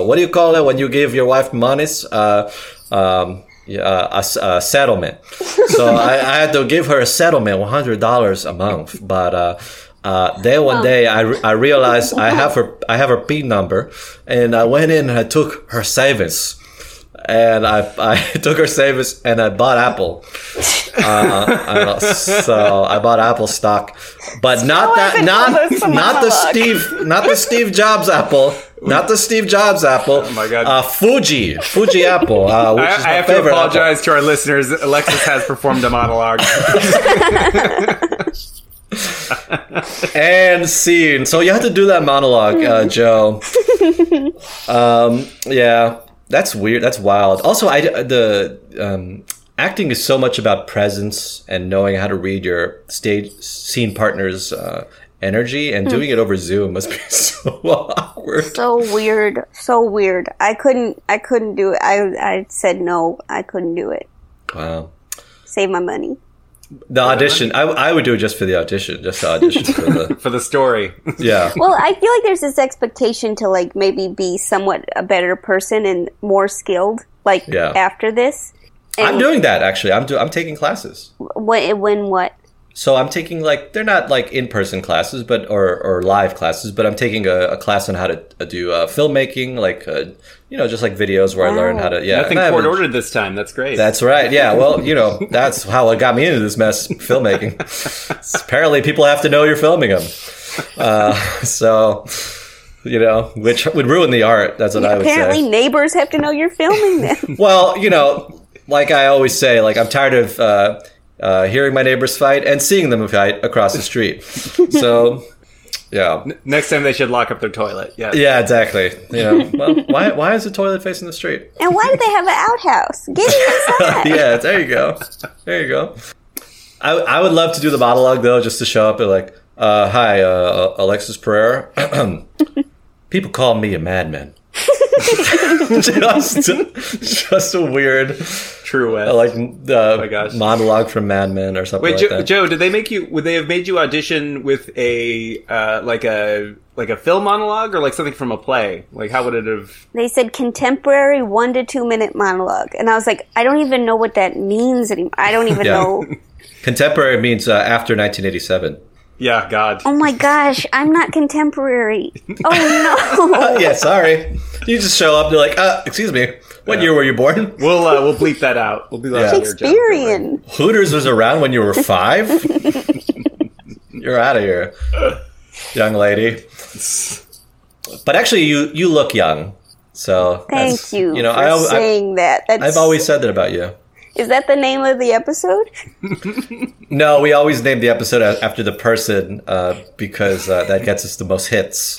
uh, what do you call it when you give your wife monies? Uh, um, uh, a, a settlement. So I, I had to give her a settlement, one hundred dollars a month, but. Uh, Uh, then one day I, re- I realized I have her I have her P I N number, and I went in and I took her savings, and I I took her savings and I bought Apple. Uh, I so I bought Apple stock, but so not that not not the Steve not the Steve Jobs Apple. Not the Steve Jobs Apple. Oh my God. Uh, Fuji. Fuji Apple. Uh, which I, is my I have favorite to apologize Apple. To our listeners. Alexis has performed a monologue. And scene. So you have to do that monologue, uh, Joe. Um, yeah, that's weird. That's wild. Also, I the um, acting is so much about presence and knowing how to read your stage scene partner's uh, energy, and doing it over Zoom must be so awkward. So weird. So weird. I couldn't. I couldn't do it. I I said no. I couldn't do it. Wow. Save my money. The audition, I, I would do it just for the audition, just the audition for the for the story. Yeah. Well, I feel like there's this expectation to like maybe be somewhat a better person and more skilled. Like yeah. after this, and I'm doing that actually. I'm do I'm taking classes. When when what? So I'm taking like they're not like in person classes, but or or live classes. But I'm taking a, a class on how to do uh, filmmaking, like uh, you know, just like videos where wow. I learn how to. Yeah, nothing court ordered this time. That's great. That's right. Yeah. Well, you know, that's how it got me into this mess. Filmmaking. Apparently, people have to know you're filming them. Uh, so. You know, which would ruin the art. That's what yeah, I would apparently say. Apparently, neighbors have to know you're filming them. Well, you know, like I always say, like I'm tired of. Uh, Uh, hearing my neighbors fight and seeing them fight across the street. So, yeah. N- next time they should lock up their toilet. Yeah. Yeah, exactly. You know, well, why why is the toilet facing the street? And why do they have an outhouse? Get it inside. Yeah, there you go. There you go. I I would love to do the monologue though, just to show up and like, uh, hi, uh, Alexis Pereira. People call me a madman. just, just a weird, true West. Uh, like uh, oh my gosh. Monologue from Mad Men or something. Wait, like Joe, that. Joe, did they make you? Would they have made you audition with a uh, like a like a film monologue or like something from a play? Like how would it have? They said contemporary one to two minute monologue, and I was like, I don't even know what that means anymore. I don't even yeah. know. Contemporary means uh, after nineteen eighty-seven. Yeah, God. Oh my gosh, I'm not contemporary. Oh no. Yeah, sorry. You just show up. They're like, uh, excuse me. What yeah. year were you born? We'll uh, we'll bleep that out. We'll be like yeah. Shakespearean. Hooters was around when you were five. You're out of here, young lady. But actually, you you look young. So thank you, you know, for I, saying I, that. That's, I've always said that about you. Is that the name of the episode? No, we always name the episode after the person uh, because uh, that gets us the most hits.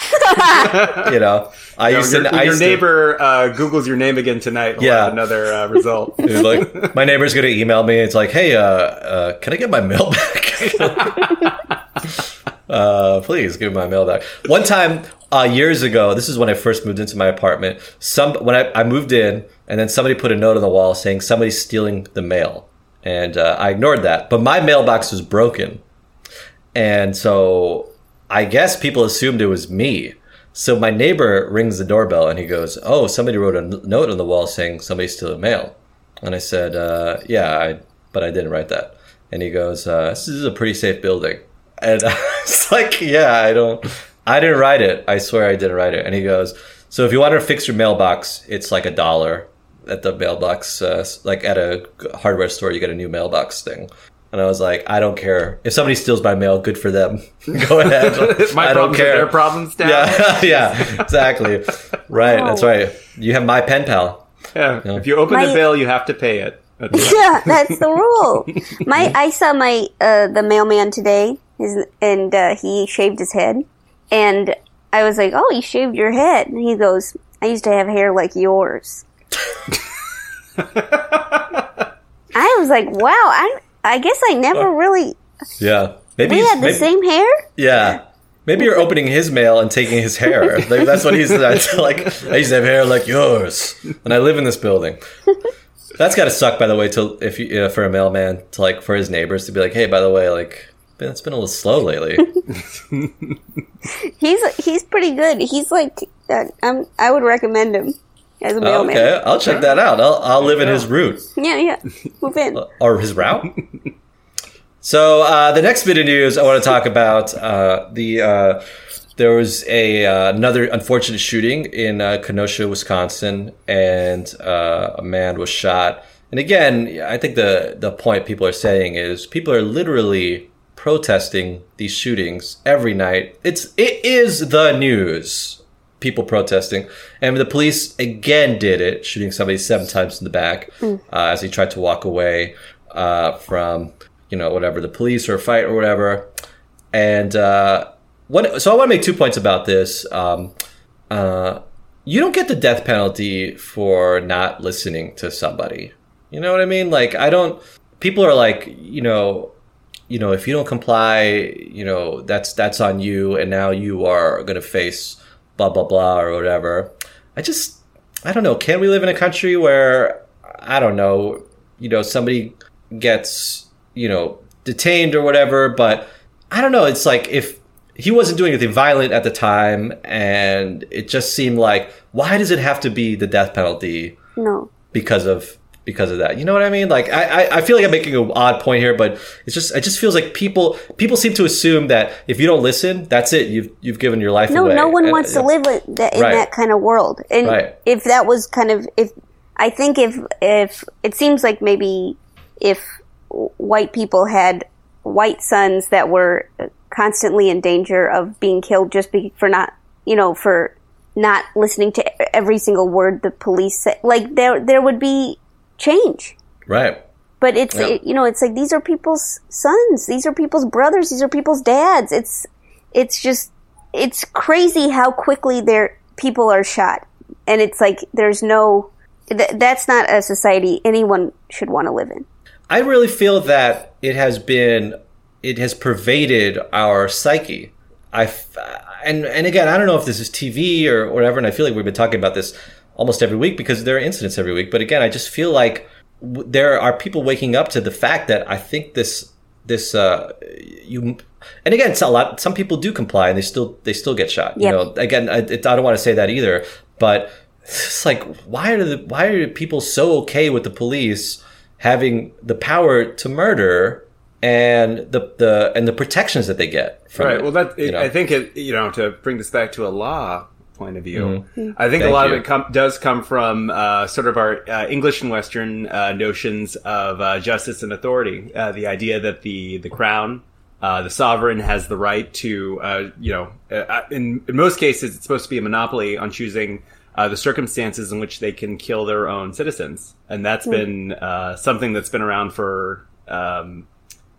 You know, I no, used your, to. I your used neighbor to, uh, Googles your name again tonight. Yeah, another uh, result. It was like, my neighbor's going to email me. It's like, hey, uh, uh, can I get my mail back? uh, please give me my mail back. One time. Uh, years ago, this is when I first moved into my apartment. Some when I, I moved in, and then somebody put a note on the wall saying somebody's stealing the mail, and uh, I ignored that. But my mailbox was broken, and so I guess people assumed it was me. So my neighbor rings the doorbell, and he goes, "Oh, somebody wrote a note on the wall saying somebody's stealing mail," and I said, uh, "Yeah, I, but I didn't write that." And he goes, uh, "This is a pretty safe building," and I was like, "Yeah, I don't." I didn't write it. I swear I didn't write it. And he goes, so if you want to fix your mailbox, it's like a dollar at the mailbox, uh, like at a hardware store, you get a new mailbox thing. And I was like, I don't care. If somebody steals my mail, good for them. Go ahead. My I don't care. Their problems down. Yeah, yeah, exactly. Right. Oh. That's right. You have my pen pal. Yeah. You know? If you open my... the bill, you have to pay it. That's yeah, that's the rule. My, I saw my uh, the mailman today, his, and uh, he shaved his head. And I was like, oh, you shaved your head. And he goes, I used to have hair like yours. I was like, wow, I I guess I never really... Yeah. Maybe we had the maybe, same hair? Yeah. Maybe you're opening his mail and taking his hair. Like, that's what he's like. I used to have hair like yours. And I live in this building. That's got to suck, by the way, to if you, uh, for a mailman, to like for his neighbors to be like, hey, by the way, like... It's been a little slow lately. he's he's pretty good. He's like uh, I'm. I would recommend him as a mailman. Okay, I'll check that out. I'll I'll live in his route. Yeah, yeah, move in or his route. So uh, the next bit of news I want to talk about uh, the uh, there was a uh, another unfortunate shooting in uh, Kenosha, Wisconsin, and uh, a man was shot. And again, I think the the point people are saying is people are literally protesting these shootings every night. It's it is the news. People protesting, and the police again did it, shooting somebody seven times in the back mm. uh, as he tried to walk away uh, from you know whatever the police or a fight or whatever. And uh, what? So I want to make two points about this. Um, uh, you don't get the death penalty for not listening to somebody. You know what I mean? Like I don't. People are like you know. You know, if you don't comply, you know, that's that's on you. And now you are going to face blah, blah, blah or whatever. I just, I don't know. Can't we live in a country where, I don't know, you know, somebody gets, you know, detained or whatever. But I don't know. It's like if he wasn't doing anything violent at the time and it just seemed like, why does it have to be the death penalty? No. Because of. Because of that, you know what I mean? Like, I, I feel like I'm making an odd point here, but it's just it just feels like people people seem to assume that if you don't listen, that's it. You've you've given your life no, away. No, no one and, wants yeah. to live in that, in right. that kind of world. And right. if that was kind of if I think if if it seems like maybe if white people had white sons that were constantly in danger of being killed just be, for not you know for not listening to every single word the police say, like there there would be. Change. Right. But it's, yeah. it, you know, it's like, these are people's sons. These are people's brothers. These are people's dads. It's, it's just, it's crazy how quickly their people are shot. And it's like, there's no, th- that's not a society anyone should want to live in. I really feel that it has been, it has pervaded our psyche. I, and, and again, I don't know if this is T V or whatever. And I feel like we've been talking about this almost every week because there are incidents every week. But again, I just feel like w- there are people waking up to the fact that I think this, this, uh, you, and again, it's a lot, some people do comply and they still, they still get shot. Yep. You know, again, I, it, I don't want to say that either, but it's like, why are the, why are people so okay with the police having the power to murder and the, the, and the protections that they get from right. it, well, that, it, you know? I think it, you know, to bring this back to a law point of view. Mm-hmm. I think Thank a lot you. of it com- does come from uh, sort of our uh, English and Western uh, notions of uh, justice and authority. Uh, the idea that the, the crown Uh, the sovereign has the right to, uh, you know, uh, in, in most cases, it's supposed to be a monopoly on choosing uh, the circumstances in which they can kill their own citizens. And that's mm. been uh, something that's been around for um,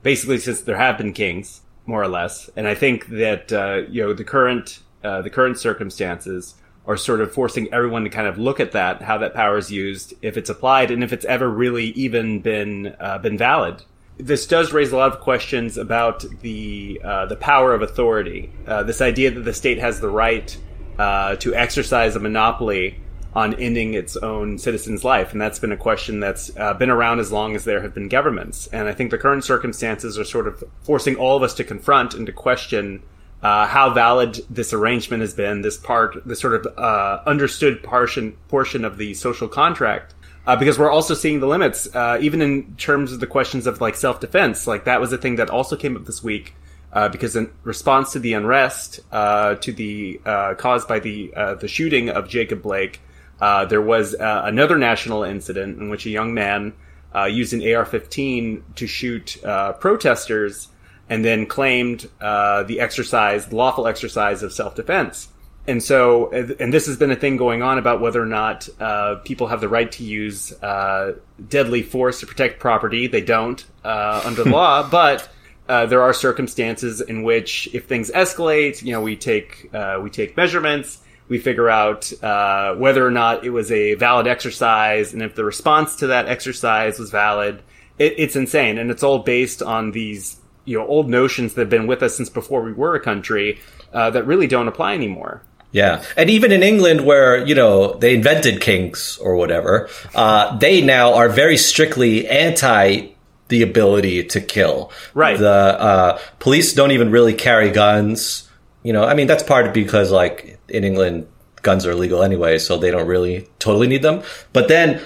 basically since there have been kings, more or less. And I think that, uh, you know, the current uh, the current circumstances are sort of forcing everyone to kind of look at that, how that power is used, if it's applied, and if it's ever really even been uh, been valid. This does raise a lot of questions about the uh, the power of authority. Uh, this idea that the state has the right uh, to exercise a monopoly on ending its own citizen's life, and that's been a question that's uh, been around as long as there have been governments. And I think the current circumstances are sort of forcing all of us to confront and to question uh, how valid this arrangement has been, this part, this sort of uh, understood portion portion of the social contract. Uh, because we're also seeing the limits, uh, even in terms of the questions of like self-defense. Like that was a thing that also came up this week uh, because in response to the unrest uh, to the uh, caused by the uh, the shooting of Jacob Blake, uh, there was uh, another national incident in which a young man uh, used an A R fifteen to shoot uh, protesters and then claimed uh, the exercise, the lawful exercise of self-defense. And so, and this has been a thing going on about whether or not uh, people have the right to use uh, deadly force to protect property. They don't uh, under the law, but uh, there are circumstances in which, if things escalate, you know, we take uh, we take measurements, we figure out uh, whether or not it was a valid exercise, and if the response to that exercise was valid. It, it's insane, and it's all based on these, you know, old notions that have been with us since before we were a country uh, that really don't apply anymore. Yeah. And even in England, where, you know, they invented kings or whatever, uh, they now are very strictly anti the ability to kill. Right. The uh, police don't even really carry guns. You know, I mean, that's part because, like, in England, guns are illegal anyway, so they don't really totally need them. But then,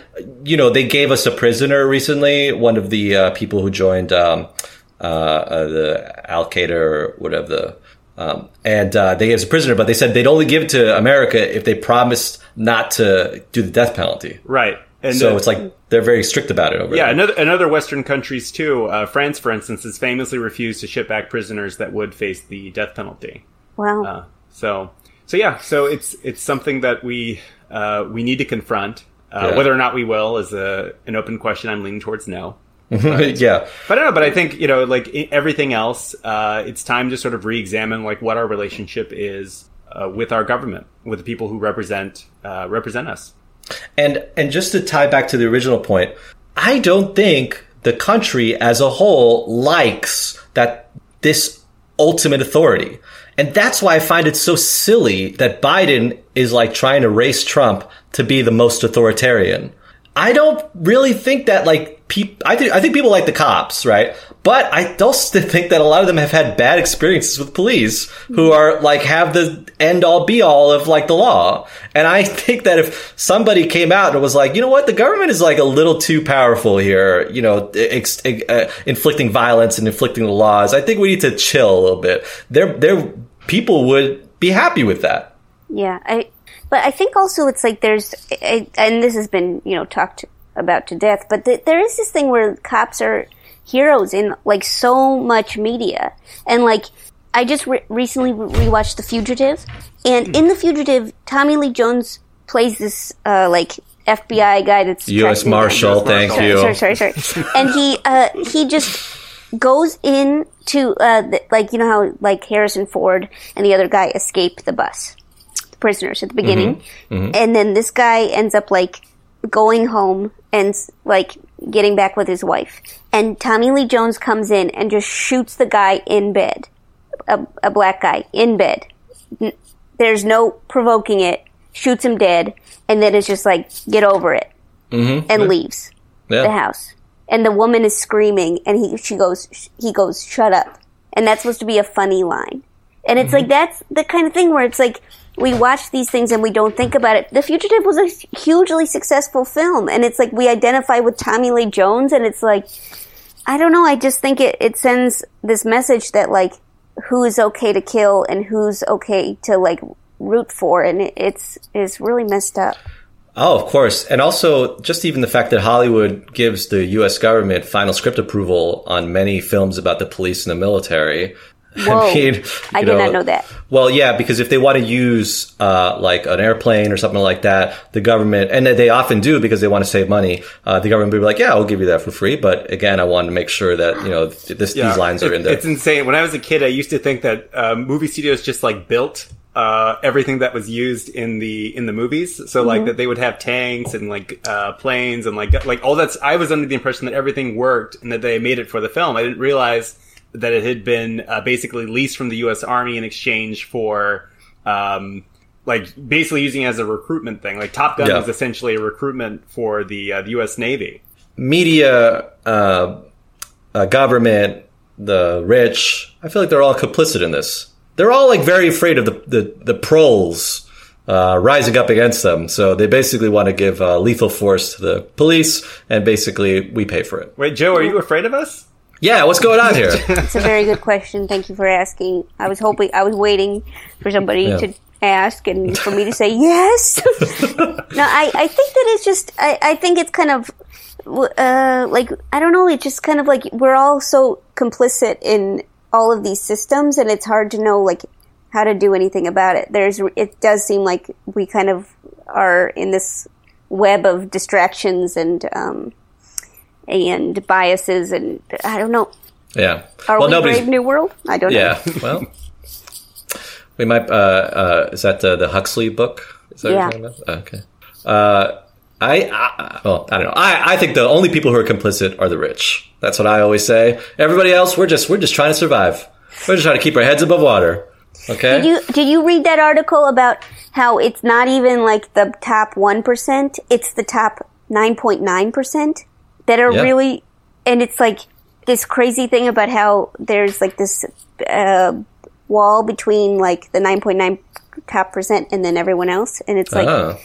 you know, they gave us a prisoner recently, one of the uh, people who joined um, uh, uh, the Al-Qaeda or whatever the... Um, and uh, they gave us a prisoner, but they said they'd only give it to America if they promised not to do the death penalty. Right. And so uh, it's like they're very strict about it over yeah, there. Yeah, and other Western countries, too. Uh, France, for instance, has famously refused to ship back prisoners that would face the death penalty. Wow. Uh, so, so yeah, so it's it's something that we uh, we need to confront. Uh, yeah. Whether or not we will is a, an open question. I'm leaning towards no. But, yeah, but I don't know. But I think, you know, like everything else, uh, it's time to sort of re-examine like what our relationship is uh, with our government, with the people who represent uh, represent us. And and just to tie back to the original point, I don't think the country as a whole likes that this ultimate authority, and that's why I find it so silly that Biden is like trying to race Trump to be the most authoritarian. I don't really think that like. I think I think people like the cops, right? But I also think that a lot of them have had bad experiences with police who are like have the end all be all of like the law. And I think that if somebody came out and was like, you know what, the government is like a little too powerful here, you know, ex- ex- uh, inflicting violence and inflicting the laws. I think we need to chill a little bit. There, there, people would be happy with that. Yeah, I. But I think also it's like there's, I, and this has been you know talked to. about to death, but th- there is this thing where cops are heroes in like so much media, and like I just re- recently re- rewatched The Fugitive, and in The Fugitive, Tommy Lee Jones plays this uh, like F B I guy that's U S Marshal. Thank sorry, you. Sorry, sorry, sorry. And he uh, he just goes in to uh, the, like you know how like Harrison Ford and the other guy escape the bus, the prisoners at the beginning, mm-hmm. Mm-hmm. and then this guy ends up like. Going home and like getting back with his wife, and Tommy Lee Jones comes in and just shoots the guy in bed, a, a black guy in bed. N- There's no provoking it. Shoots him dead, and then it's just like get over it, mm-hmm. and yeah. leaves yeah. the house. And the woman is screaming, and he she goes sh- he goes shut up, and that's supposed to be a funny line. And it's mm-hmm. like that's the kind of thing where it's like. We watch these things and we don't think about it. The Fugitive was a hugely successful film, and it's like we identify with Tommy Lee Jones, and it's like, I don't know, I just think it, it sends this message that, like, who's okay to kill and who's okay to, like, root for, and it, it's, it's really messed up. Oh, of course. And also just even the fact that Hollywood gives the U S government final script approval on many films about the police and the military. Whoa. I mean, I did know, not know that. Well, yeah, because if they want to use uh, like an airplane or something like that, the government, and they often do because they want to save money, uh, the government will be like, yeah, I'll give you that for free. But again, I wanted to make sure that, you know, this, yeah, these lines it, are in there. It's insane. When I was a kid, I used to think that uh, movie studios just like built uh everything that was used in the in the movies, so like mm-hmm. that they would have tanks and like uh planes and like like all that's I was under the impression that everything worked and that they made it for the film. I didn't realize that it had been uh, basically leased from the U S Army in exchange for um like basically using it as a recruitment thing. Like Top Gun yeah. was essentially a recruitment for the uh, the U S Navy. Media, uh, uh government, the rich, I feel like they're all complicit in this. They're all like very afraid of the the, the proles uh, rising up against them. So they basically want to give uh, lethal force to the police, and basically we pay for it. Wait, Joe, are you afraid of us? Yeah, what's going on here? It's a very good question. Thank you for asking. I was hoping, I was waiting for somebody yeah. to ask and for me to say yes. No, I, I think that it's just, I, I think it's kind of uh, like, I don't know, it's just kind of like we're all so complicit in all of these systems, and it's hard to know like how to do anything about it. There's, it does seem like we kind of are in this web of distractions and um, and biases, and I don't know. Yeah. Are well, we nobody's... Brave New World? I don't yeah. know. Yeah. Well, we might. Uh, uh, is that the, the Huxley book? Is that yeah. what you're talking about? Okay. Uh, I, I well, I don't know. I, I think the only people who are complicit are the rich. That's what I always say. Everybody else, we're just we're just trying to survive. We're just trying to keep our heads above water. Okay. Did you did you read that article about how it's not even like the top one percent? It's the top nine point nine percent that are yep. really, and it's like this crazy thing about how there's like this uh, wall between like the nine point nine top percent and then everyone else, and it's like. Uh-huh.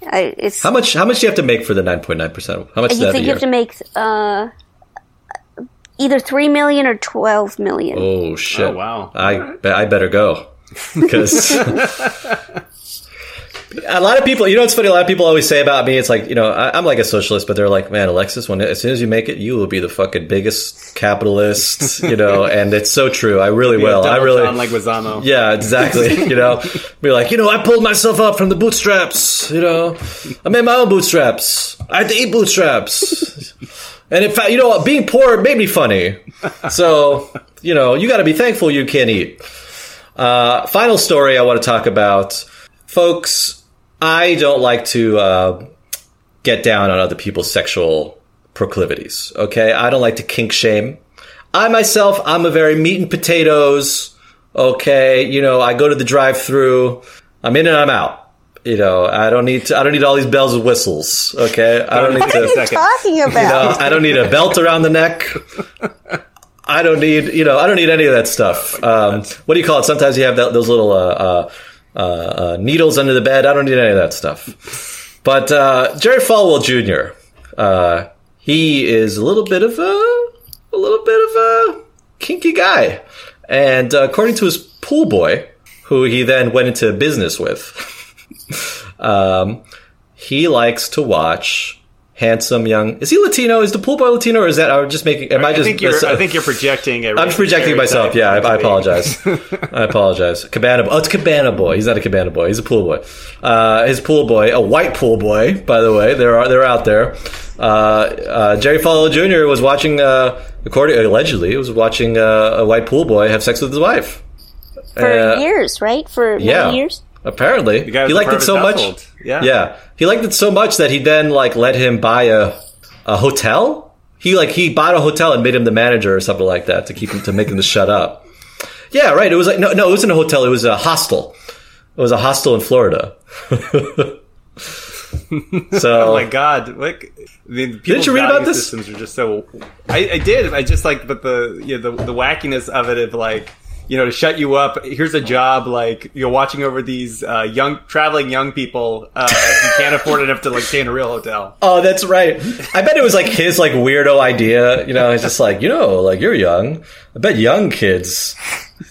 I, it's, how much? How much do you have to make for the nine point nine percent? How much? You think you have to make uh, either three million or twelve million. Oh shit! Oh wow! I I better go because a lot of people. You know, it's funny. A lot of people always say about me. It's like, you know, I, I'm like a socialist, but they're like, man, Alexis, when as soon as you make it, you will be the fucking biggest capitalist. You know, and it's so true. I really will. I really. John Leguizamo. Yeah, exactly. You know, be like, you know, I pulled myself up from the bootstraps. You know, I made my own bootstraps. I had to eat bootstraps. And in fact, you know what? Being poor made me funny. So, you know, you got to be thankful you can't eat. Uh, final story I want to talk about. Folks, I don't like to uh, get down on other people's sexual proclivities, okay? I don't like to kink shame. I myself, I'm a very meat and potatoes, okay? You know, I go to the drive-through. I'm in and I'm out. You know, I don't need to, I don't need all these bells and whistles. Okay, I don't need. What to, are you second. talking about? You know, I don't need a belt around the neck. I don't need. You know, I don't need any of that stuff. Oh um, what do you call it? Sometimes you have that, those little uh, uh, uh, needles under the bed. I don't need any of that stuff. But uh, Jerry Falwell Junior, uh, he is a little bit of a, a little bit of a kinky guy, and uh, according to his pool boy, who he then went into business with. Um, he likes to watch handsome young. Is he Latino? Is the pool boy Latino, or is that? I'm just making. Am I, I just? Think you're, I think you're projecting. A I'm projecting myself. Yeah, I, I apologize. I apologize. Cabana. Oh, it's Cabana boy. He's not a Cabana boy. He's a pool boy. Uh, his pool boy, a white pool boy, by the way. There are they're out there. Uh, uh, Jerry Falwell Junior was watching. Uh, according allegedly, was watching uh, a white pool boy have sex with his wife for uh, years, right? For many yeah. years. Apparently, he liked it so household. much. Yeah. yeah, he liked it so much that he then like let him buy a a hotel. He like he bought a hotel and made him the manager or something like that to keep him to make him to shut up. Yeah, right. It was like no, no, it wasn't a hotel. It was a hostel. It was a hostel in Florida. So, oh my god! Like, the did you read about this? Systems are just so. I, I did. I just like, but the you know, the the wackiness of it of like. You know, to shut you up. Here's a job like you're watching over these uh, young traveling young people uh, who can't afford enough to like stay in a real hotel. Oh, that's right. I bet it was like his like weirdo idea. You know, he's just like, you know, like you're young. I bet young kids.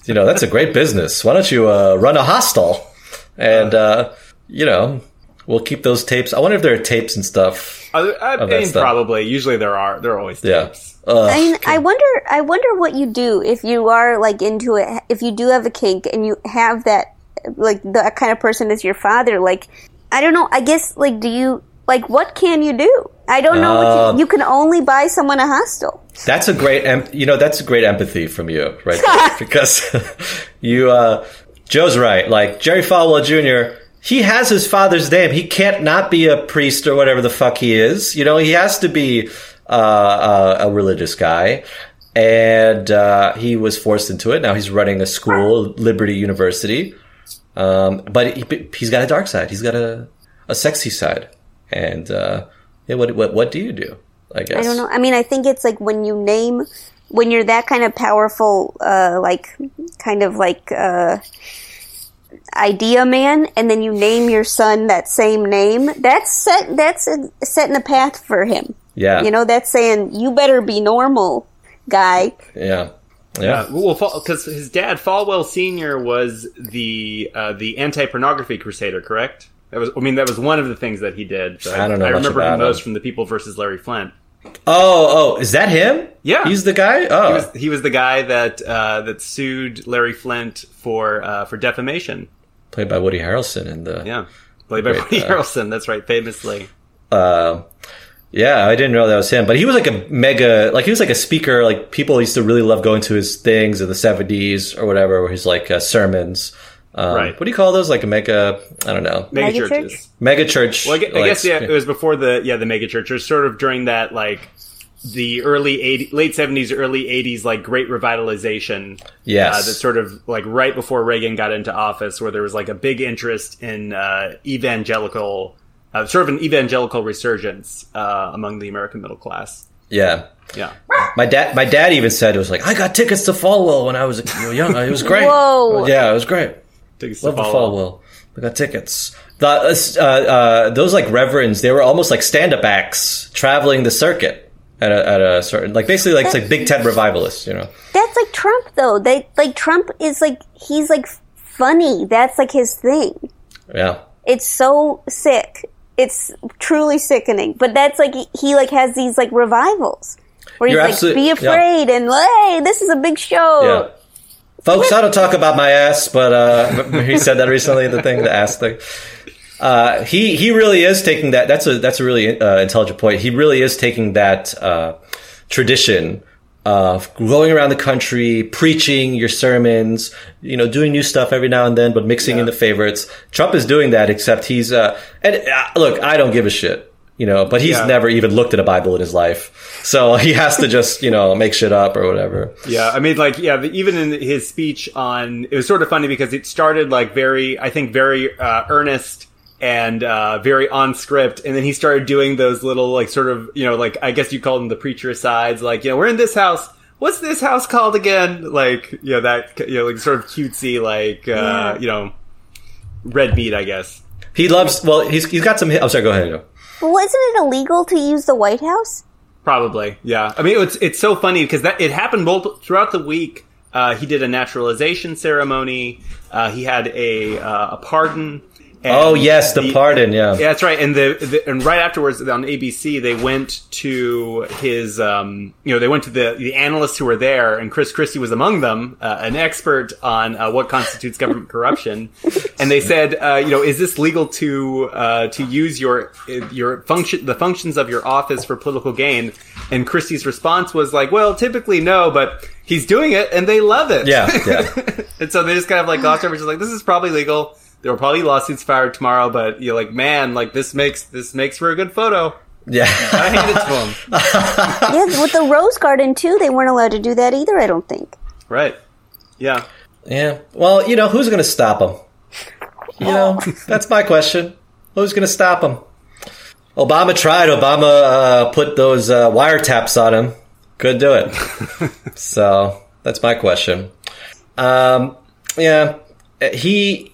You know, that's a great business. Why don't you uh, run a hostel and uh, you know We'll keep those tapes. I wonder if there are tapes and stuff. I, I mean, stuff. Probably. Usually there are. There are always tapes. Yeah. Ugh, I mean, I wonder. I wonder what you do if you are like into it. If you do have a kink and you have that, like the kind of person is your father. Like, I don't know. I guess like, do you like what can you do? I don't know. Uh, what you, you can only buy someone a hostel. That's a great. Em- you know, that's a great empathy from you, right? There, because you, uh, Joe's right. Like Jerry Falwell Junior He has his father's name. He can't not be a priest or whatever the fuck he is. You know, he has to be uh, a religious guy. And uh, he was forced into it. Now he's running a school, Liberty University. Um, but he, he's got a dark side. He's got a, a sexy side. And uh, yeah, what, what what do you do, I guess? I don't know. I mean, I think it's like when you name, when you're that kind of powerful, uh, like, kind of like... Uh, idea man, and then you name your son that same name, that's set, that's a, setting a path for him. Yeah. You know, that's saying, you better be normal, guy. Yeah. Yeah. yeah. Well, because his dad, Falwell Senior, was the uh, the anti-pornography crusader, correct? That was, I mean, that was one of the things that he did. So I, I don't know I remember him most him. from the People versus Larry Flint. Oh, oh, is that him? Yeah, he's the guy. Oh, he was, he was the guy that uh, that sued Larry Flint for uh, for defamation. Played by Woody Harrelson in the yeah, played by great, Woody uh, Harrelson. That's right, famously. Uh, yeah, I didn't know that was him, but he was like a mega, like he was like a speaker. Like people used to really love going to his things in the seventies or whatever, where he's like uh, sermons. Um, right. What do you call those? Like a mega, I don't know. Mega churches. Church? Mega church. Well, I guess, I guess yeah, it was before the, yeah, the mega church. It was sort of during that, like, the early eighties, late seventies, early eighties, like, great revitalization. Yes. Uh, that sort of, like, right before Reagan got into office, where there was, like, a big interest in uh, evangelical, uh, sort of an evangelical resurgence uh, among the American middle class. Yeah. Yeah. My dad my dad even said, it was like, I got tickets to Falwell when I was young. It was great. Whoa. Yeah, it was great. Tickets Love to the Falwell. We got tickets. The, uh, uh, those like reverends, they were almost like stand-up acts traveling the circuit at a, at a certain, like basically like, it's like Big Ted revivalists, you know. That's like Trump though. They like Trump is like he's like funny. That's like his thing. Yeah. It's so sick. It's truly sickening. But that's like he like has these like revivals where You're he's like be afraid yeah. and hey, this is a big show. Yeah. Folks, I don't talk about my ass, but uh, he said that recently, the thing, the ass thing. Uh, he he really is taking that. That's a that's a really uh, intelligent point. He really is taking that uh, tradition of going around the country, preaching your sermons, you know, doing new stuff every now and then, but mixing yeah. in the favorites. Trump is doing that, except he's uh, – and uh, look, I don't give a shit. You know, but he's yeah. never even looked at a Bible in his life. So he has to just, you know, make shit up or whatever. Yeah. I mean, like, yeah, even in his speech on, it was sort of funny because it started like very, I think, very uh, earnest and uh, very on script. And then he started doing those little like sort of, you know, like, I guess you call them the preacher sides. Like, you know, we're in this house. What's this house called again? Like, you know, that, you know, like sort of cutesy, like, uh, yeah. you know, red meat, I guess. He loves, well, he's he's got some, I'm oh, sorry, go ahead, Joe. Well, wasn't it illegal to use the White House? Probably, yeah. I mean, it's it's so funny because that it happened multiple, throughout the week. Uh, he did a naturalization ceremony. Uh, he had a uh, a pardon. And oh yes, the, the pardon. Yeah, yeah, that's right. And the, the and right afterwards on A B C, they went to his um, you know, they went to the the analysts who were there, and Chris Christie was among them, uh, an expert on uh, what constitutes government corruption. And they said, uh, you know, is this legal to uh, to use your your function, the functions of your office for political gain? And Christie's response was like, well, typically no, but he's doing it, and they love it. Yeah, yeah. And so they just kind of like glossed over, just like, this is probably legal. There will probably lawsuits fired tomorrow, but you're like, man, like this makes this makes for a good photo. Yeah, I hand it to them. Yeah, with the Rose Garden too, they weren't allowed to do that either. I don't think. Right. Yeah. Yeah. Well, you know, who's going to stop them? You know, that's my question. Who's going to stop them? Obama tried. Obama uh, put those uh, wiretaps on him. Could do it. So that's my question. Um. Yeah. He.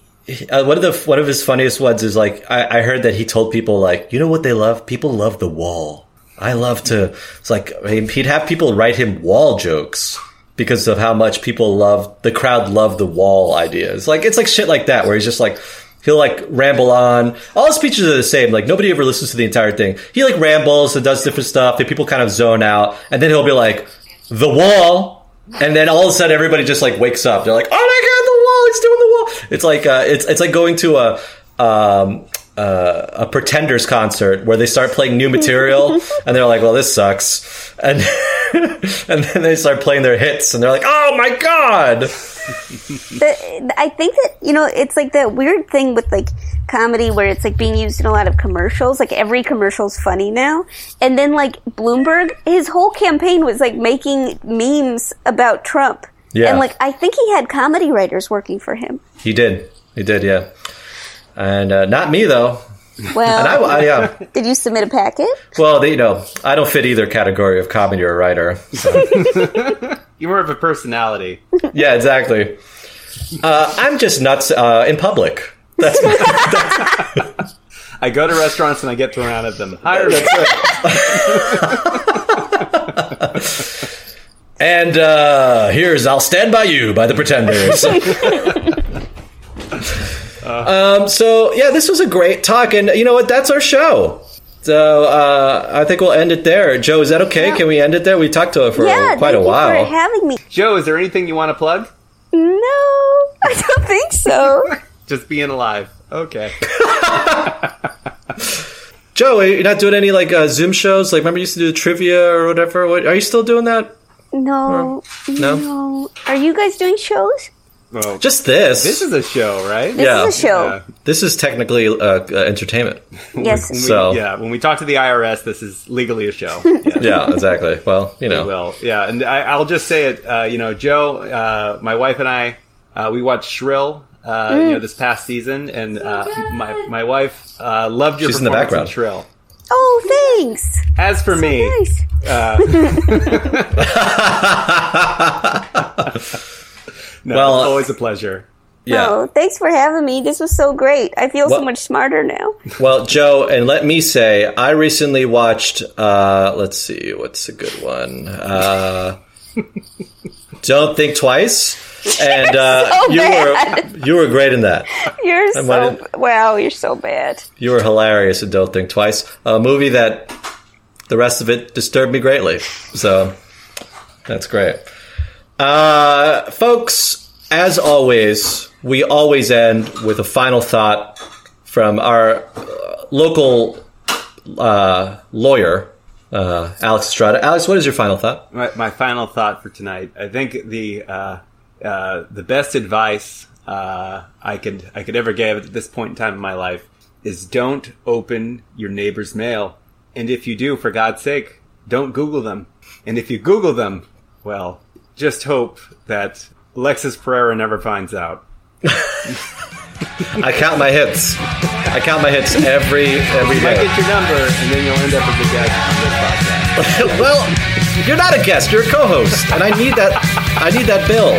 Uh, one of the one of his funniest ones is like I, I heard that he told people like, you know what they love? People love the wall. I love to. It's like he'd have people write him wall jokes because of how much people love the crowd love the wall idea. It's like it's like shit like that where he's just like He'll, like, ramble on. All his speeches are the same. Like, nobody ever listens to the entire thing. He, like, rambles and does different stuff, and people kind of zone out. And then he'll be like, the wall. And then all of a sudden, everybody just, like, wakes up. They're like, oh, my God, the wall. He's doing the wall. It's like uh, it's it's like going to a um, uh, a Pretenders concert where they start playing new material. And they're like, well, this sucks. And, and then they start playing their hits. And they're like, oh, my God. The, I think that, you know, it's like that weird thing with, like, comedy where it's, like, being used in a lot of commercials. Like, every commercial's funny now. And then, like, Bloomberg, his whole campaign was, like, making memes about Trump. Yeah. And, like, I think he had comedy writers working for him. He did. He did, yeah. And uh, not me, though. Well, I, I, yeah. Did you submit a packet? Well, they, you know, I don't fit either category of comedy or writer. So. You're more of a personality. Yeah, exactly. Uh, I'm just nuts uh, in public. That's. My, that's I go to restaurants and I get thrown out at them. Hire us. And uh, here's "I'll Stand by You" by the Pretenders. Uh, um, so yeah, this was a great talk, and you know what? That's our show. So uh, I think we'll end it there. Joe, is that okay? Yeah. Can we end it there? We talked to her for yeah, a, quite a while. Thank you for having me. Joe, is there anything you want to plug? No, I don't think so. Just being alive. Okay. Joe, you're not doing any like uh, Zoom shows? Like, remember you used to do trivia or whatever? What, are you still doing that? No, or, no. No. Are you guys doing shows? Well, just this. This is a show, right? This yeah. is a show. Yeah. This is technically uh, uh, entertainment. Yes. When we, so yeah, when we talk to the I R S, this is legally a show. Yeah, yeah exactly. Well, you know. We will. Yeah, and I, I'll just say it. Uh, you know, Joe, uh, my wife and I, uh, we watched Shrill. Uh, mm. You know, this past season, and uh, my my wife uh, loved your She's performance in the background. In Shrill. Oh, thanks. As for so me, nice. uh, No, well, it's always a pleasure. Yeah. Oh, thanks for having me. This was so great. I feel well, so much smarter now. Well, Joe, and let me say, I recently watched, uh, let's see, what's a good one? Uh, Don't Think Twice. And uh, so you were you were great in that. You're I so, wow, you're so bad. You were hilarious in Don't Think Twice, a movie that the rest of it disturbed me greatly. So that's great. Uh, folks, as always, we always end with a final thought from our uh, local uh, lawyer, uh, Alex Estrada. Alex, what is your final thought? My, my final thought for tonight. I think the uh, uh, the best advice uh, I could I could ever give at this point in time in my life is don't open your neighbor's mail, and if you do, for God's sake, don't Google them. And if you Google them, well. Just hope that Alexis Pereira never finds out. I count my hits. I count my hits every every you day. You might get your number, and then you'll end up as a guest on this podcast. Well, you're not a guest. You're a co-host, and I need that. I need that bill.